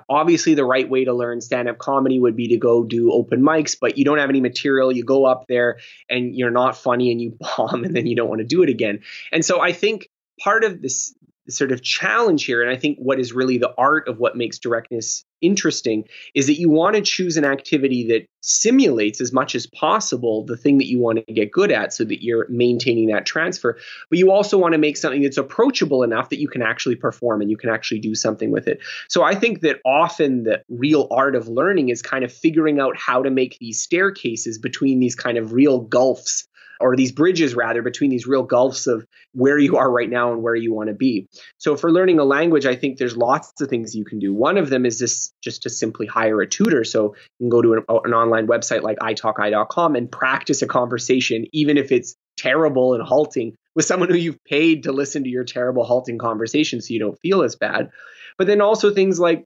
obviously the right way to learn stand-up comedy would be to go do open mics, but you don't have any material. You go up there and you're not funny and you bomb, and then you don't want to do it again. And so I think part of this sort of challenge here, and I think what is really the art of what makes directness interesting, is that you want to choose an activity that simulates as much as possible the thing that you want to get good at so that you're maintaining that transfer. But you also want to make something that's approachable enough that you can actually perform and you can actually do something with it. So I think that often the real art of learning is kind of figuring out how to make these staircases between these kind of real gulfs, or these bridges rather, between these real gulfs of where you are right now and where you want to be. So for learning a language, I think there's lots of things you can do. One of them is just to simply hire a tutor. So you can go to an online website like italki.com and practice a conversation, even if it's terrible and halting, with someone who you've paid to listen to your terrible halting conversation so you don't feel as bad. But then also things like,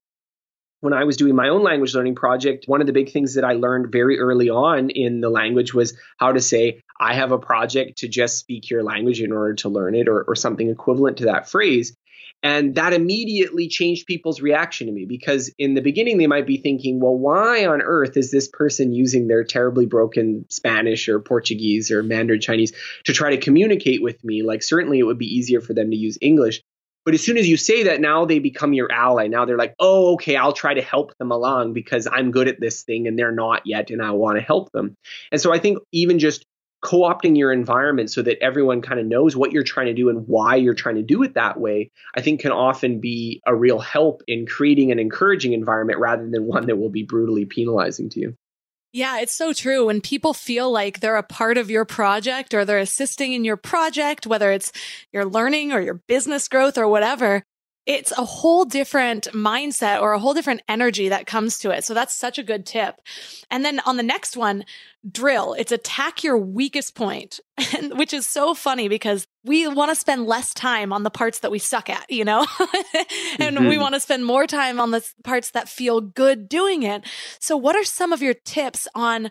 when I was doing my own language learning project, one of the big things that I learned very early on in the language was how to say, I have a project to just speak your language in order to learn it, or something equivalent to that phrase. And that immediately changed people's reaction to me, because in the beginning, they might be thinking, well, why on earth is this person using their terribly broken Spanish or Portuguese or Mandarin Chinese to try to communicate with me? Like, certainly it would be easier for them to use English. But as soon as you say that, now they become your ally. Now they're like, oh, okay, I'll try to help them along because I'm good at this thing and they're not yet, and I want to help them. And so I think even just co-opting your environment so that everyone kind of knows what you're trying to do and why you're trying to do it that way, I think can often be a real help in creating an encouraging environment rather than one that will be brutally penalizing to you. Yeah, it's so true. When people feel like they're a part of your project or they're assisting in your project, whether it's your learning or your business growth or whatever, it's a whole different mindset or a whole different energy that comes to it. So that's such a good tip. And then on the next one, drill. It's attack your weakest point, which is so funny because we want to spend less time on the parts that we suck at, you know, and we want to spend more time on the parts that feel good doing it. So what are some of your tips on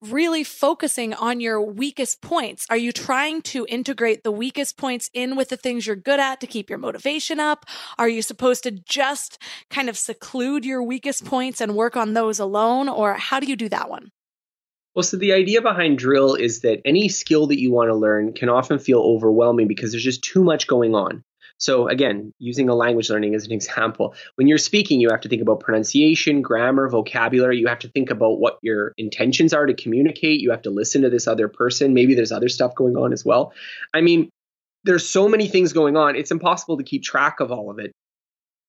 really focusing on your weakest points? Are you trying to integrate the weakest points in with the things you're good at to keep your motivation up? Are you supposed to just kind of seclude your weakest points and work on those alone? Or how do you do that one? Well, so the idea behind drill is that any skill that you want to learn can often feel overwhelming because there's just too much going on. So again, using a language learning as an example, when you're speaking, you have to think about pronunciation, grammar, vocabulary. You have to think about what your intentions are to communicate. You have to listen to this other person. Maybe there's other stuff going on as well. I mean, there's so many things going on. It's impossible to keep track of all of it,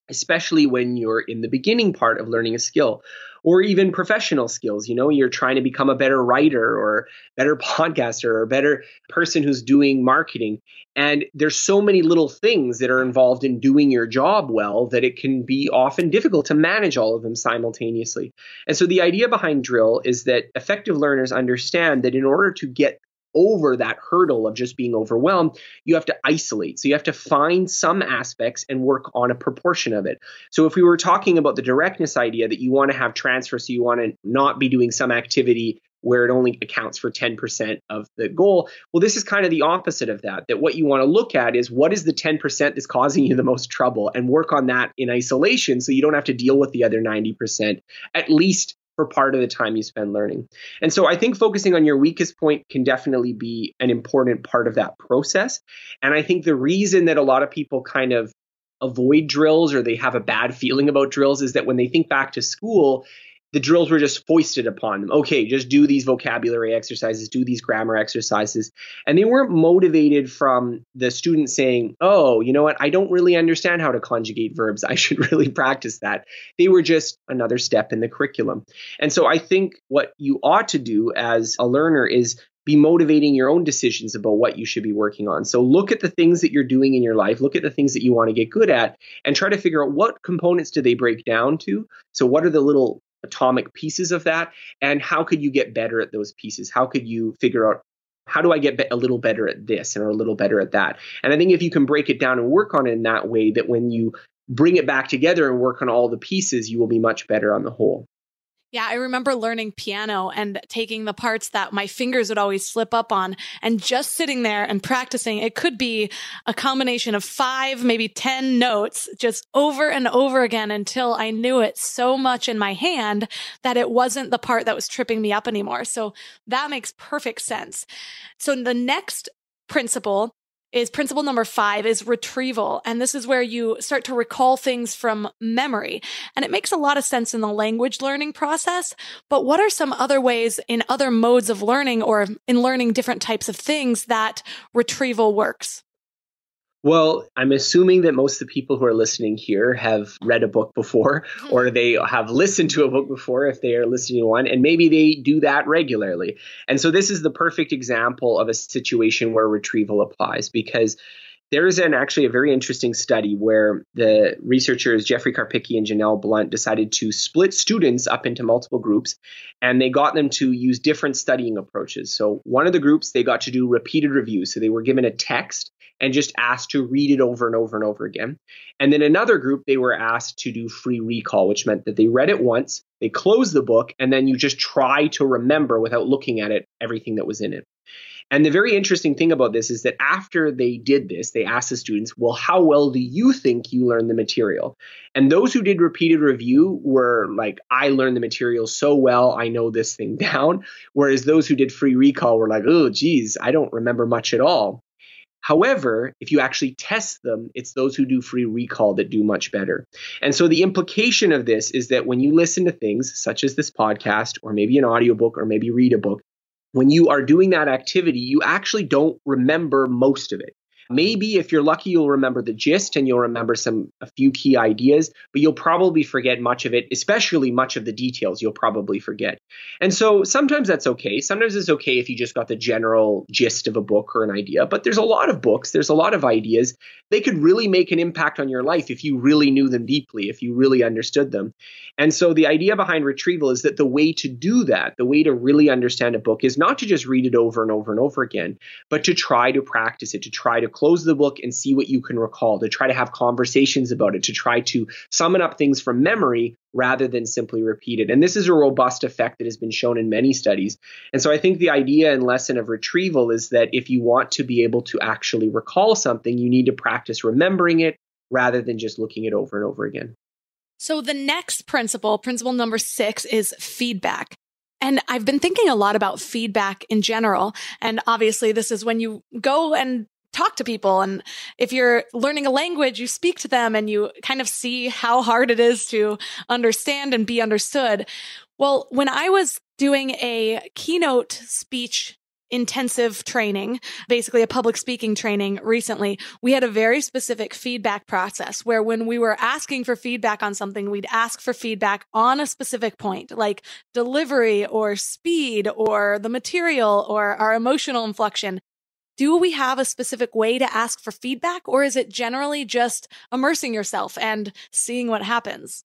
especially when you're in the beginning part of learning a skill or even professional skills. You know, you're trying to become a better writer or better podcaster or better person who's doing marketing. And there's so many little things that are involved in doing your job well that it can be often difficult to manage all of them simultaneously. And so the idea behind drill is that effective learners understand that in order to get over that hurdle of just being overwhelmed, you have to isolate. So you have to find some aspects and work on a proportion of it. So if we were talking about the directness idea that you want to have transfer, so you want to not be doing some activity where it only accounts for 10% of the goal. Well, this is kind of the opposite of that, that what you want to look at is what is the 10% that's causing you the most trouble and work on that in isolation so you don't have to deal with the other 90%, at least for part of the time you spend learning. And so I think focusing on your weakest point can definitely be an important part of that process. And I think the reason that a lot of people kind of avoid drills or they have a bad feeling about drills is that when they think back to school, the drills were just foisted upon them. Okay, just do these vocabulary exercises, do these grammar exercises. And they weren't motivated from the student saying, oh, you know what? I don't really understand how to conjugate verbs. I should really practice that. They were just another step in the curriculum. And so I think what you ought to do as a learner is be motivating your own decisions about what you should be working on. So look at the things that you're doing in your life, look at the things that you want to get good at, and try to figure out what components do they break down to. So what are the little atomic pieces of that, and how could you get better at those pieces? How could you figure out, how do I get a little better at this and a little better at that? And I think if you can break it down and work on it in that way, that when you bring it back together and work on all the pieces, you will be much better on the whole. Yeah, I remember learning piano and taking the parts that my fingers would always slip up on and just sitting there and practicing. It could be a combination of 5, maybe 10 notes just over and over again until I knew it so much in my hand that it wasn't the part that was tripping me up anymore. So that makes perfect sense. So the next principle is principle number 5 is retrieval. And this is where you start to recall things from memory. And it makes a lot of sense in the language learning process. But what are some other ways in other modes of learning or in learning different types of things that retrieval works? Well, I'm assuming that most of the people who are listening here have read a book before, or they have listened to a book before if they are listening to one, and maybe they do that regularly. And so this is the perfect example of a situation where retrieval applies, because there is actually a very interesting study where the researchers Jeffrey Karpicki and Janelle Blunt decided to split students up into multiple groups, and they got them to use different studying approaches. So one of the groups, they got to do repeated reviews. So they were given a text and just asked to read it over and over and over again. And then another group, they were asked to do free recall, which meant that they read it once, they closed the book, and then you just try to remember without looking at it everything that was in it. And the very interesting thing about this is that after they did this, they asked the students, well, how well do you think you learned the material? And those who did repeated review were like, I learned the material so well, I know this thing down. Whereas those who did free recall were like, oh, geez, I don't remember much at all. However, if you actually test them, it's those who do free recall that do much better. And so the implication of this is that when you listen to things such as this podcast, or maybe an audiobook, or maybe read a book, when you are doing that activity, you actually don't remember most of it. Maybe if you're lucky, you'll remember the gist and you'll remember a few key ideas, but you'll probably forget much of it, especially much of the details you'll probably forget. And so sometimes that's okay. Sometimes it's okay if you just got the general gist of a book or an idea, but there's a lot of books, there's a lot of ideas. They could really make an impact on your life if you really knew them deeply, if you really understood them. And so the idea behind retrieval is that the way to do that, the way to really understand a book is not to just read it over and over and over again, but to try to practice it, to try to close the book and see what you can recall, to try to have conversations about it, to try to summon up things from memory rather than simply repeat it. And this is a robust effect that has been shown in many studies. And so I think the idea and lesson of retrieval is that if you want to be able to actually recall something, you need to practice remembering it rather than just looking it over and over again. So the next principle, principle number 6, is feedback. And I've been thinking a lot about feedback in general. And obviously, this is when you go and talk to people. And if you're learning a language, you speak to them and you kind of see how hard it is to understand and be understood. Well, when I was doing a keynote speech intensive training, basically a public speaking training recently, we had a very specific feedback process where when we were asking for feedback on something, we'd ask for feedback on a specific point, like delivery or speed or the material or our emotional inflection. Do we have a specific way to ask for feedback, or is it generally just immersing yourself and seeing what happens?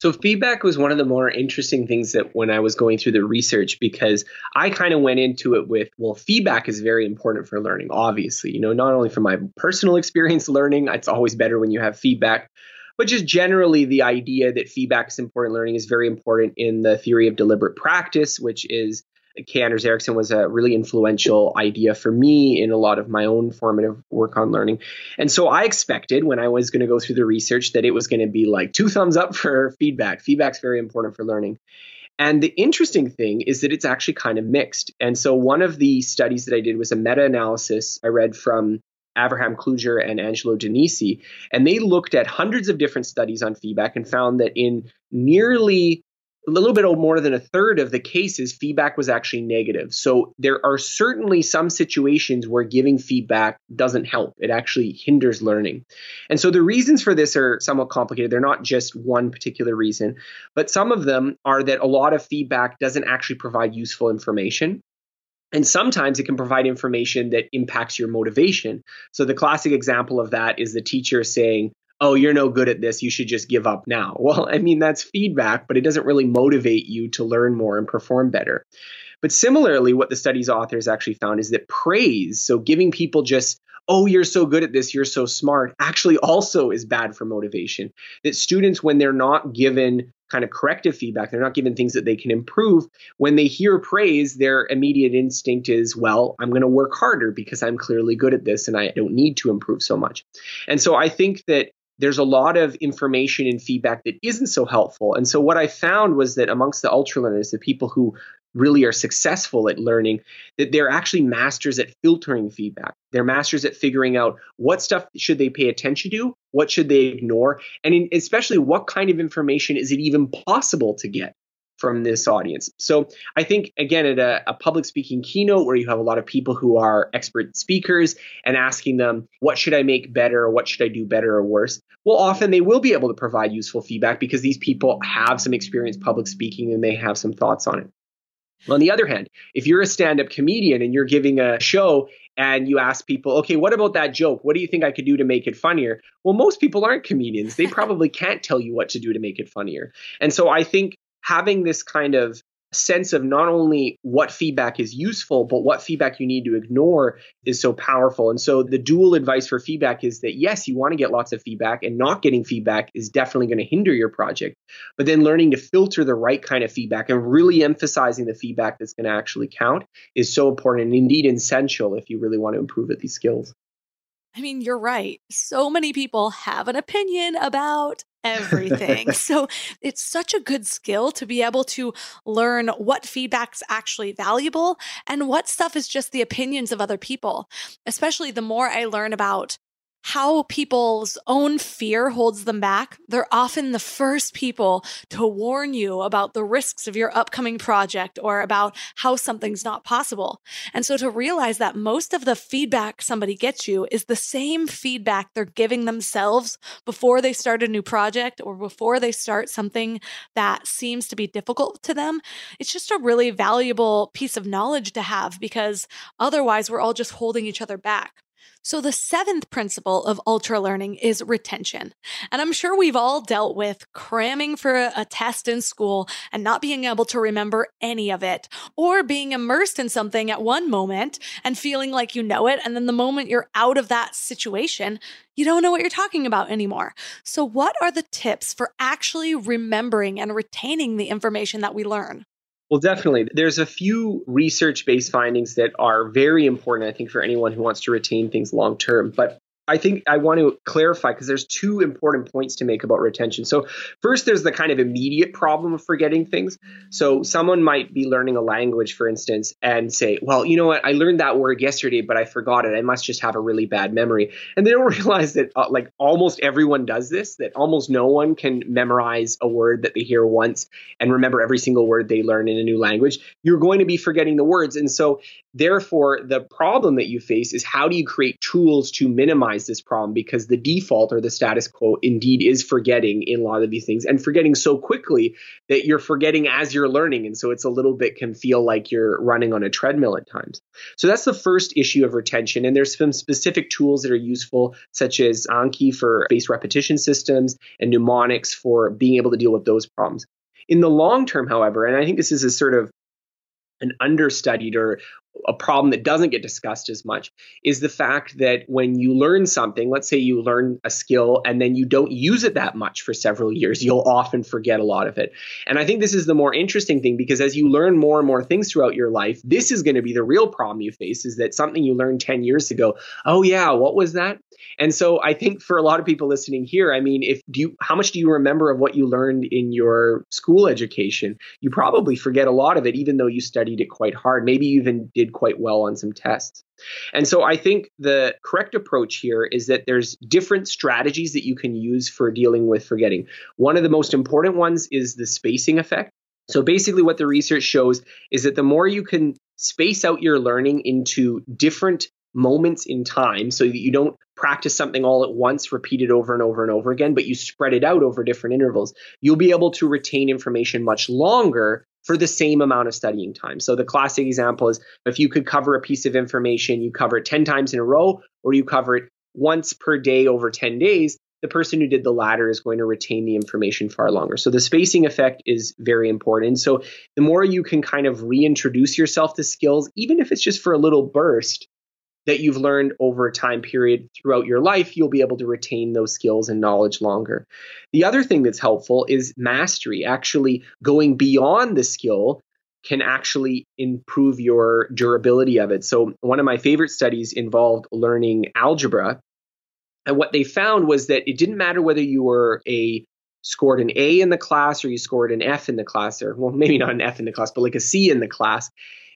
So feedback was one of the more interesting things that when I was going through the research, because I kind of went into it with, well, feedback is very important for learning, obviously, you know, not only from my personal experience learning, it's always better when you have feedback, but just generally the idea that feedback is important learning is very important in the theory of deliberate practice, which is K. Anders Ericsson was a really influential idea for me in a lot of my own formative work on learning. And so I expected when I was going to go through the research that it was going to be like 2 thumbs up for feedback. Feedback's very important for learning. And the interesting thing is that it's actually kind of mixed. And so one of the studies that I did was a meta-analysis I read from Avraham Kluger and Angelo Danesi. And they looked at hundreds of different studies on feedback and found that in nearly a little bit more than a third of the cases, feedback was actually negative. So there are certainly some situations where giving feedback doesn't help. It actually hinders learning. And so the reasons for this are somewhat complicated. They're not just one particular reason, but some of them are that a lot of feedback doesn't actually provide useful information. And sometimes it can provide information that impacts your motivation. So the classic example of that is the teacher saying, oh, you're no good at this, you should just give up now. Well, I mean, that's feedback, but it doesn't really motivate you to learn more and perform better. But similarly, what the study's authors actually found is that praise, so giving people just, oh, you're so good at this, you're so smart, actually also is bad for motivation. That students, when they're not given kind of corrective feedback, they're not given things that they can improve, when they hear praise, their immediate instinct is, well, I'm going to work harder because I'm clearly good at this and I don't need to improve so much. And so I think that there's a lot of information and feedback that isn't so helpful. And so what I found was that amongst the ultra learners, the people who really are successful at learning, that they're actually masters at filtering feedback. They're masters at figuring out what stuff should they pay attention to, what should they ignore, and especially what kind of information is it even possible to get from this audience. So I think, again, at a public speaking keynote where you have a lot of people who are expert speakers and asking them, what should I make better or what should I do better or worse? Well, often they will be able to provide useful feedback because these people have some experience public speaking and they have some thoughts on it. On the other hand, if you're a stand-up comedian and you're giving a show and you ask people, okay, what about that joke? What do you think I could do to make it funnier? Well, most people aren't comedians. They probably can't tell you what to do to make it funnier. And so I think having this kind of sense of not only what feedback is useful, but what feedback you need to ignore is so powerful. And so the dual advice for feedback is that, yes, you want to get lots of feedback, and not getting feedback is definitely going to hinder your project. But then learning to filter the right kind of feedback and really emphasizing the feedback that's going to actually count is so important and indeed essential if you really want to improve at these skills. I mean, you're right. So many people have an opinion about everything. So it's such a good skill to be able to learn what feedback's actually valuable and what stuff is just the opinions of other people. Especially the more I learn about how people's own fear holds them back, they're often the first people to warn you about the risks of your upcoming project or about how something's not possible. And so to realize that most of the feedback somebody gets you is the same feedback they're giving themselves before they start a new project or before they start something that seems to be difficult to them, it's just a really valuable piece of knowledge to have, because otherwise we're all just holding each other back. So the seventh principle of ultra learning is retention. And I'm sure we've all dealt with cramming for a test in school and not being able to remember any of it, or being immersed in something at one moment and feeling like you know it. And then the moment you're out of that situation, you don't know what you're talking about anymore. So what are the tips for actually remembering and retaining the information that we learn? Well, definitely. There's a few research-based findings that are very important, I think, for anyone who wants to retain things long-term. But I think I want to clarify, because there's two important points to make about retention. So first, there's the kind of immediate problem of forgetting things. So someone might be learning a language, for instance, and say, well, you know what, I learned that word yesterday, but I forgot it. I must just have a really bad memory. And they don't realize that like almost everyone does this, that almost no one can memorize a word that they hear once and remember every single word they learn in a new language. You're going to be forgetting the words. And so therefore, the problem that you face is, how do you create tools to minimize this problem? Because the default or the status quo indeed is forgetting in a lot of these things, and forgetting so quickly that you're forgetting as you're learning. And so it's a little bit, can feel like you're running on a treadmill at times. So that's the first issue of retention. And there's some specific tools that are useful, such as Anki for spaced repetition systems and mnemonics for being able to deal with those problems. In the long term, however, and I think this is a sort of an understudied or a problem that doesn't get discussed as much, is the fact that when you learn something, let's say you learn a skill and then you don't use it that much for several years, you'll often forget a lot of it. And I think this is the more interesting thing, because as you learn more and more things throughout your life, this is going to be the real problem you face, is that something you learned 10 years ago, oh yeah, what was that? And so I think for a lot of people listening here, I mean, how much do you remember of what you learned in your school education? You probably forget a lot of it, even though you studied it quite hard. Maybe you even did quite well on some tests. And so I think the correct approach here is that there's different strategies that you can use for dealing with forgetting. One of the most important ones is the spacing effect. So basically what the research shows is that the more you can space out your learning into different moments in time, so that you don't practice something all at once, repeat it over and over and over again, but you spread it out over different intervals, you'll be able to retain information much longer for the same amount of studying time. So the classic example is, if you could cover a piece of information, you cover it 10 times in a row, or you cover it once per day over 10 days, the person who did the latter is going to retain the information far longer. So the spacing effect is very important. So the more you can kind of reintroduce yourself to skills, even if it's just for a little burst, that you've learned over a time period throughout your life, you'll be able to retain those skills and knowledge longer. The other thing that's helpful is mastery. Actually going beyond the skill can actually improve your durability of it. So one of my favorite studies involved learning algebra. And what they found was that it didn't matter whether you were scored an A in the class or you scored an F in the class, or well, maybe not an F in the class, but like a C in the class,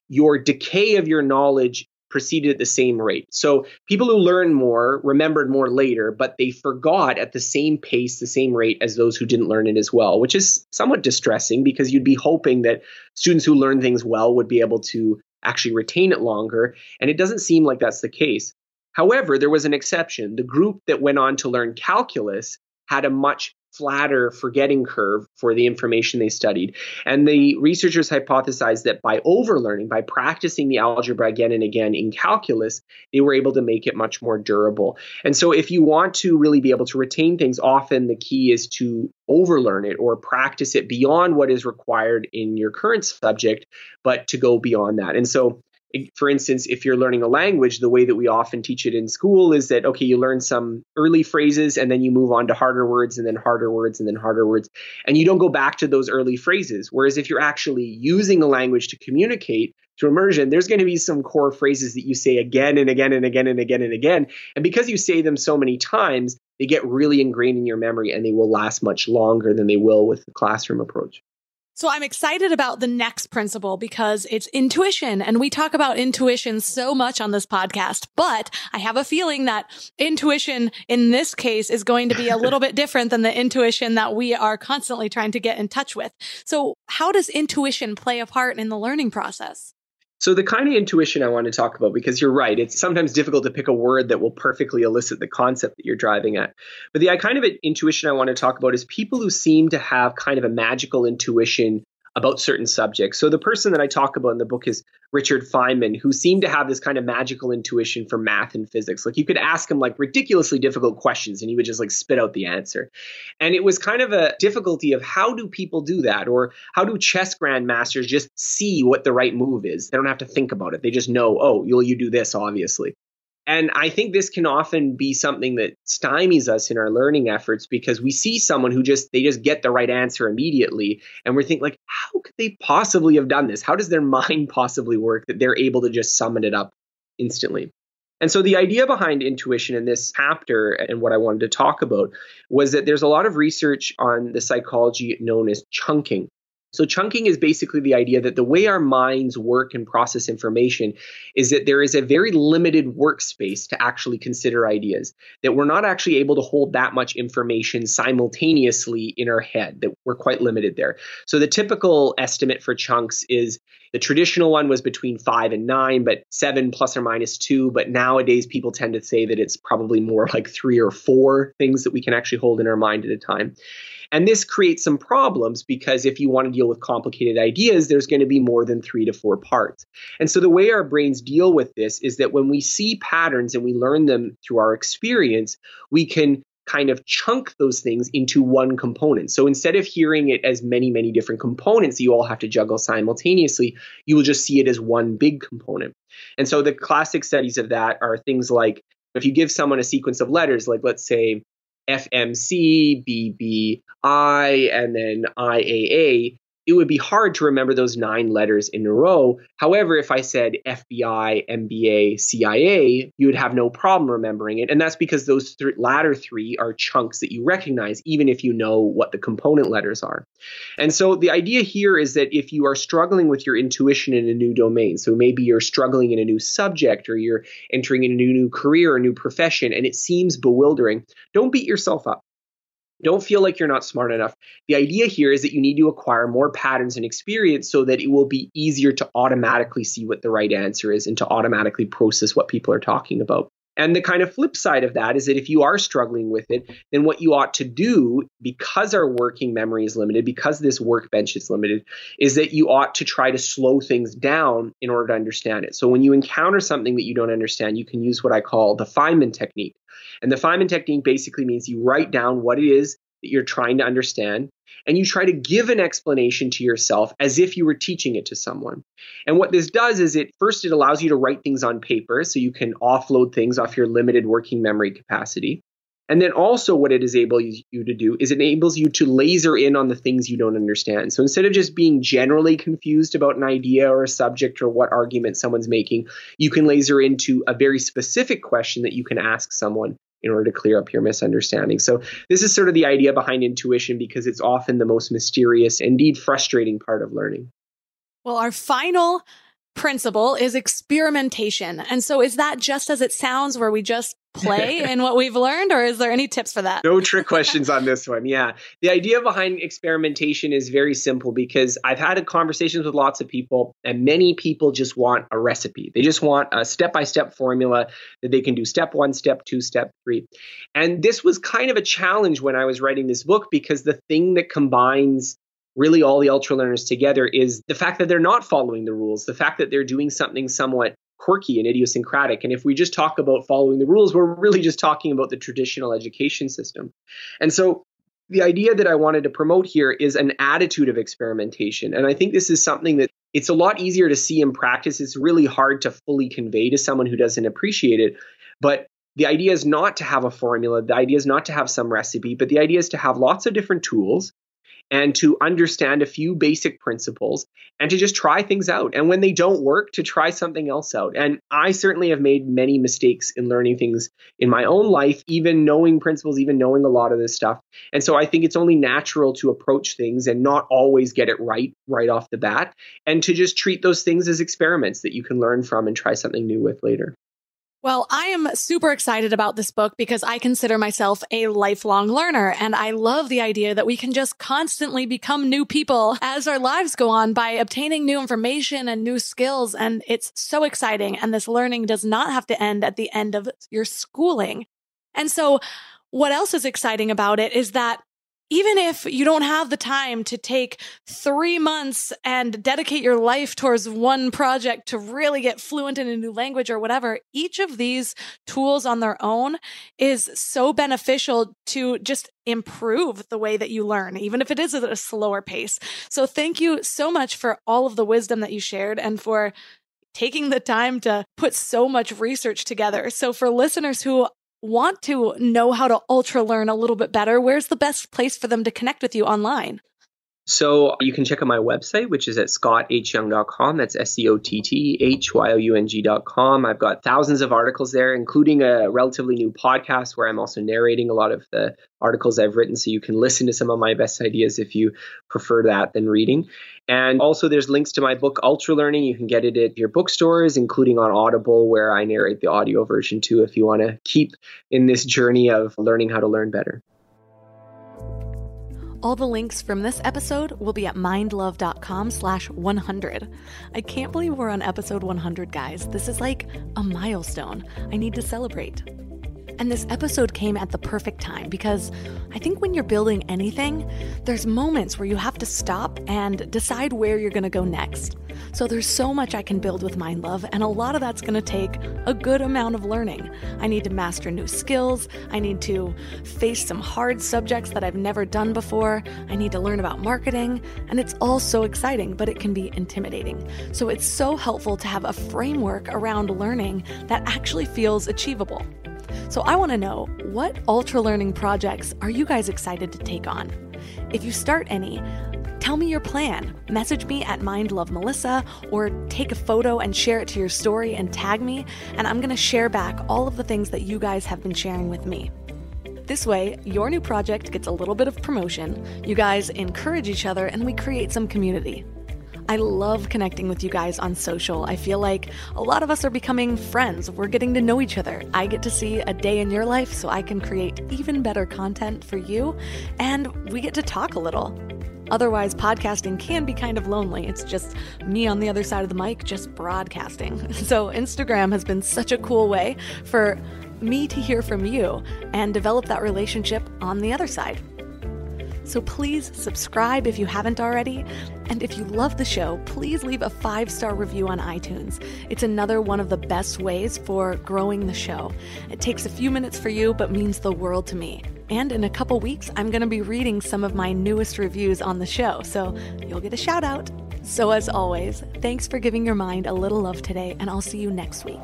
your decay of your knowledge proceeded at the same rate. So people who learn more remembered more later, but they forgot at the same pace, the same rate as those who didn't learn it as well, which is somewhat distressing, because you'd be hoping that students who learn things well would be able to actually retain it longer. And it doesn't seem like that's the case. However, there was an exception. The group that went on to learn calculus had a much flatter forgetting curve for the information they studied. And the researchers hypothesized that by overlearning, by practicing the algebra again and again in calculus, they were able to make it much more durable. And so if you want to really be able to retain things, often the key is to overlearn it or practice it beyond what is required in your current subject, but to go beyond that. And so for instance, if you're learning a language, the way that we often teach it in school is that, okay, you learn some early phrases and then you move on to harder words and then harder words and then harder words, and you don't go back to those early phrases. Whereas if you're actually using a language to communicate through immersion, there's going to be some core phrases that you say again and again and again and again and again. And because you say them so many times, they get really ingrained in your memory and they will last much longer than they will with the classroom approach. So I'm excited about the next principle because it's intuition. And we talk about intuition so much on this podcast, but I have a feeling that intuition in this case is going to be a little bit different than the intuition that we are constantly trying to get in touch with. So how does intuition play a part in the learning process? So the kind of intuition I want to talk about, because you're right, it's sometimes difficult to pick a word that will perfectly elicit the concept that you're driving at. But the kind of intuition I want to talk about is people who seem to have kind of a magical intuition about certain subjects. So the person that I talk about in the book is Richard Feynman, who seemed to have this kind of magical intuition for math and physics. Like you could ask him like ridiculously difficult questions and he would just like spit out the answer. And it was kind of a difficulty of how do people do that? Or how do chess grandmasters just see what the right move is? They don't have to think about it. They just know, oh, you do this, obviously. And I think this can often be something that stymies us in our learning efforts because we see someone who just get the right answer immediately. And we think like, how could they possibly have done this? How does their mind possibly work that they're able to just summon it up instantly? And so the idea behind intuition in this chapter and what I wanted to talk about was that there's a lot of research on the psychology known as chunking. So chunking is basically the idea that the way our minds work and process information is that there is a very limited workspace to actually consider ideas, that we're not actually able to hold that much information simultaneously in our head, that we're quite limited there. So the typical estimate for chunks is the traditional one was between 5 and 9, but 7 plus or minus 2. But nowadays, people tend to say that it's probably more like 3 or 4 things that we can actually hold in our mind at a time. And this creates some problems because if you want to deal with complicated ideas, there's going to be more than 3 to 4 parts. And so the way our brains deal with this is that when we see patterns and we learn them through our experience, we can kind of chunk those things into one component. So instead of hearing it as many, many different components that you all have to juggle simultaneously, you will just see it as one big component. And so the classic studies of that are things like if you give someone a sequence of letters, like let's say FMC, BBI, and then IAA, it would be hard to remember those 9 letters in a row. However, if I said FBI, MBA, CIA, you would have no problem remembering it. And that's because those latter three are chunks that you recognize, even if you know what the component letters are. And so the idea here is that if you are struggling with your intuition in a new domain, so maybe you're struggling in a new subject or you're entering in a new career or new profession, and it seems bewildering, don't beat yourself up. Don't feel like you're not smart enough. The idea here is that you need to acquire more patterns and experience so that it will be easier to automatically see what the right answer is and to automatically process what people are talking about. And the kind of flip side of that is that if you are struggling with it, then what you ought to do, because our working memory is limited, because this workbench is limited, is that you ought to try to slow things down in order to understand it. So when you encounter something that you don't understand, you can use what I call the Feynman Technique. And the Feynman Technique basically means you write down what it is that you're trying to understand, and you try to give an explanation to yourself as if you were teaching it to someone. And what this does is it allows you to write things on paper so you can offload things off your limited working memory capacity. And then also what it is able you to do is it enables you to laser in on the things you don't understand. So instead of just being generally confused about an idea or a subject or what argument someone's making, you can laser into a very specific question that you can ask someone in order to clear up your misunderstanding. So this is sort of the idea behind intuition because it's often the most mysterious, indeed frustrating part of learning. Well, our final principle is experimentation. And so is that just as it sounds where we just play in what we've learned, or is there any tips for that? No trick questions on this one. Yeah. The idea behind experimentation is very simple because I've had conversations with lots of people and many people just want a recipe. They just want a step-by-step formula that they can do step 1, step 2, step 3. And this was kind of a challenge when I was writing this book because the thing that combines really all the ultra learners together is the fact that they're not following the rules, the fact that they're doing something somewhat quirky and idiosyncratic. And if we just talk about following the rules, we're really just talking about the traditional education system. And so the idea that I wanted to promote here is an attitude of experimentation. And I think this is something that it's a lot easier to see in practice. It's really hard to fully convey to someone who doesn't appreciate it. But the idea is not to have a formula. The idea is not to have some recipe, but the idea is to have lots of different tools and to understand a few basic principles and to just try things out. And when they don't work, to try something else out. And I certainly have made many mistakes in learning things in my own life, even knowing principles, even knowing a lot of this stuff. And so I think it's only natural to approach things and not always get it right off the bat, and to just treat those things as experiments that you can learn from and try something new with later. Well, I am super excited about this book because I consider myself a lifelong learner, and I love the idea that we can just constantly become new people as our lives go on by obtaining new information and new skills. And it's so exciting. And this learning does not have to end at the end of your schooling. And so what else is exciting about it is that even if you don't have the time to take 3 months and dedicate your life towards one project to really get fluent in a new language or whatever, each of these tools on their own is so beneficial to just improve the way that you learn, even if it is at a slower pace. So thank you so much for all of the wisdom that you shared and for taking the time to put so much research together. So for listeners who want to know how to ultra learn a little bit better, where's the best place for them to connect with you online? So you can check out my website, which is at scotthyoung.com. That's SCOTTHYOUNG.com. I've got thousands of articles there, including a relatively new podcast where I'm also narrating a lot of the articles I've written. So you can listen to some of my best ideas if you prefer that than reading. And also there's links to my book, Ultra Learning. You can get it at your bookstores, including on Audible, where I narrate the audio version too, if you want to keep in this journey of learning how to learn better. All the links from this episode will be at mindlove.com/100. I can't believe we're on episode 100, guys. This is like a milestone. I need to celebrate. And this episode came at the perfect time because I think when you're building anything, there's moments where you have to stop and decide where you're going to go next. So there's so much I can build with Mind Love, and a lot of that's going to take a good amount of learning. I need to master new skills. I need to face some hard subjects that I've never done before. I need to learn about marketing, and it's all so exciting, but it can be intimidating. So it's so helpful to have a framework around learning that actually feels achievable. So I want to know, what ultra learning projects are you guys excited to take on? If you start any, tell me your plan. Message me at MindLoveMelissa or take a photo and share it to your story and tag me, and I'm going to share back all of the things that you guys have been sharing with me. This way, your new project gets a little bit of promotion, you guys encourage each other, and we create some community. I love connecting with you guys on social. I feel like a lot of us are becoming friends. We're getting to know each other. I get to see a day in your life so I can create even better content for you, and we get to talk a little. Otherwise, podcasting can be kind of lonely. It's just me on the other side of the mic, just broadcasting. So Instagram has been such a cool way for me to hear from you and develop that relationship on the other side. So please subscribe if you haven't already. And if you love the show, please leave a 5-star review on iTunes. It's another one of the best ways for growing the show. It takes a few minutes for you, but means the world to me. And in a couple weeks, I'm going to be reading some of my newest reviews on the show, so you'll get a shout out. So as always, thanks for giving your mind a little love today, and I'll see you next week.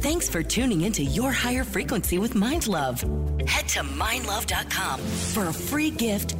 Thanks for tuning into Your Higher Frequency with Mind Love. Head to mindlove.com for a free gift.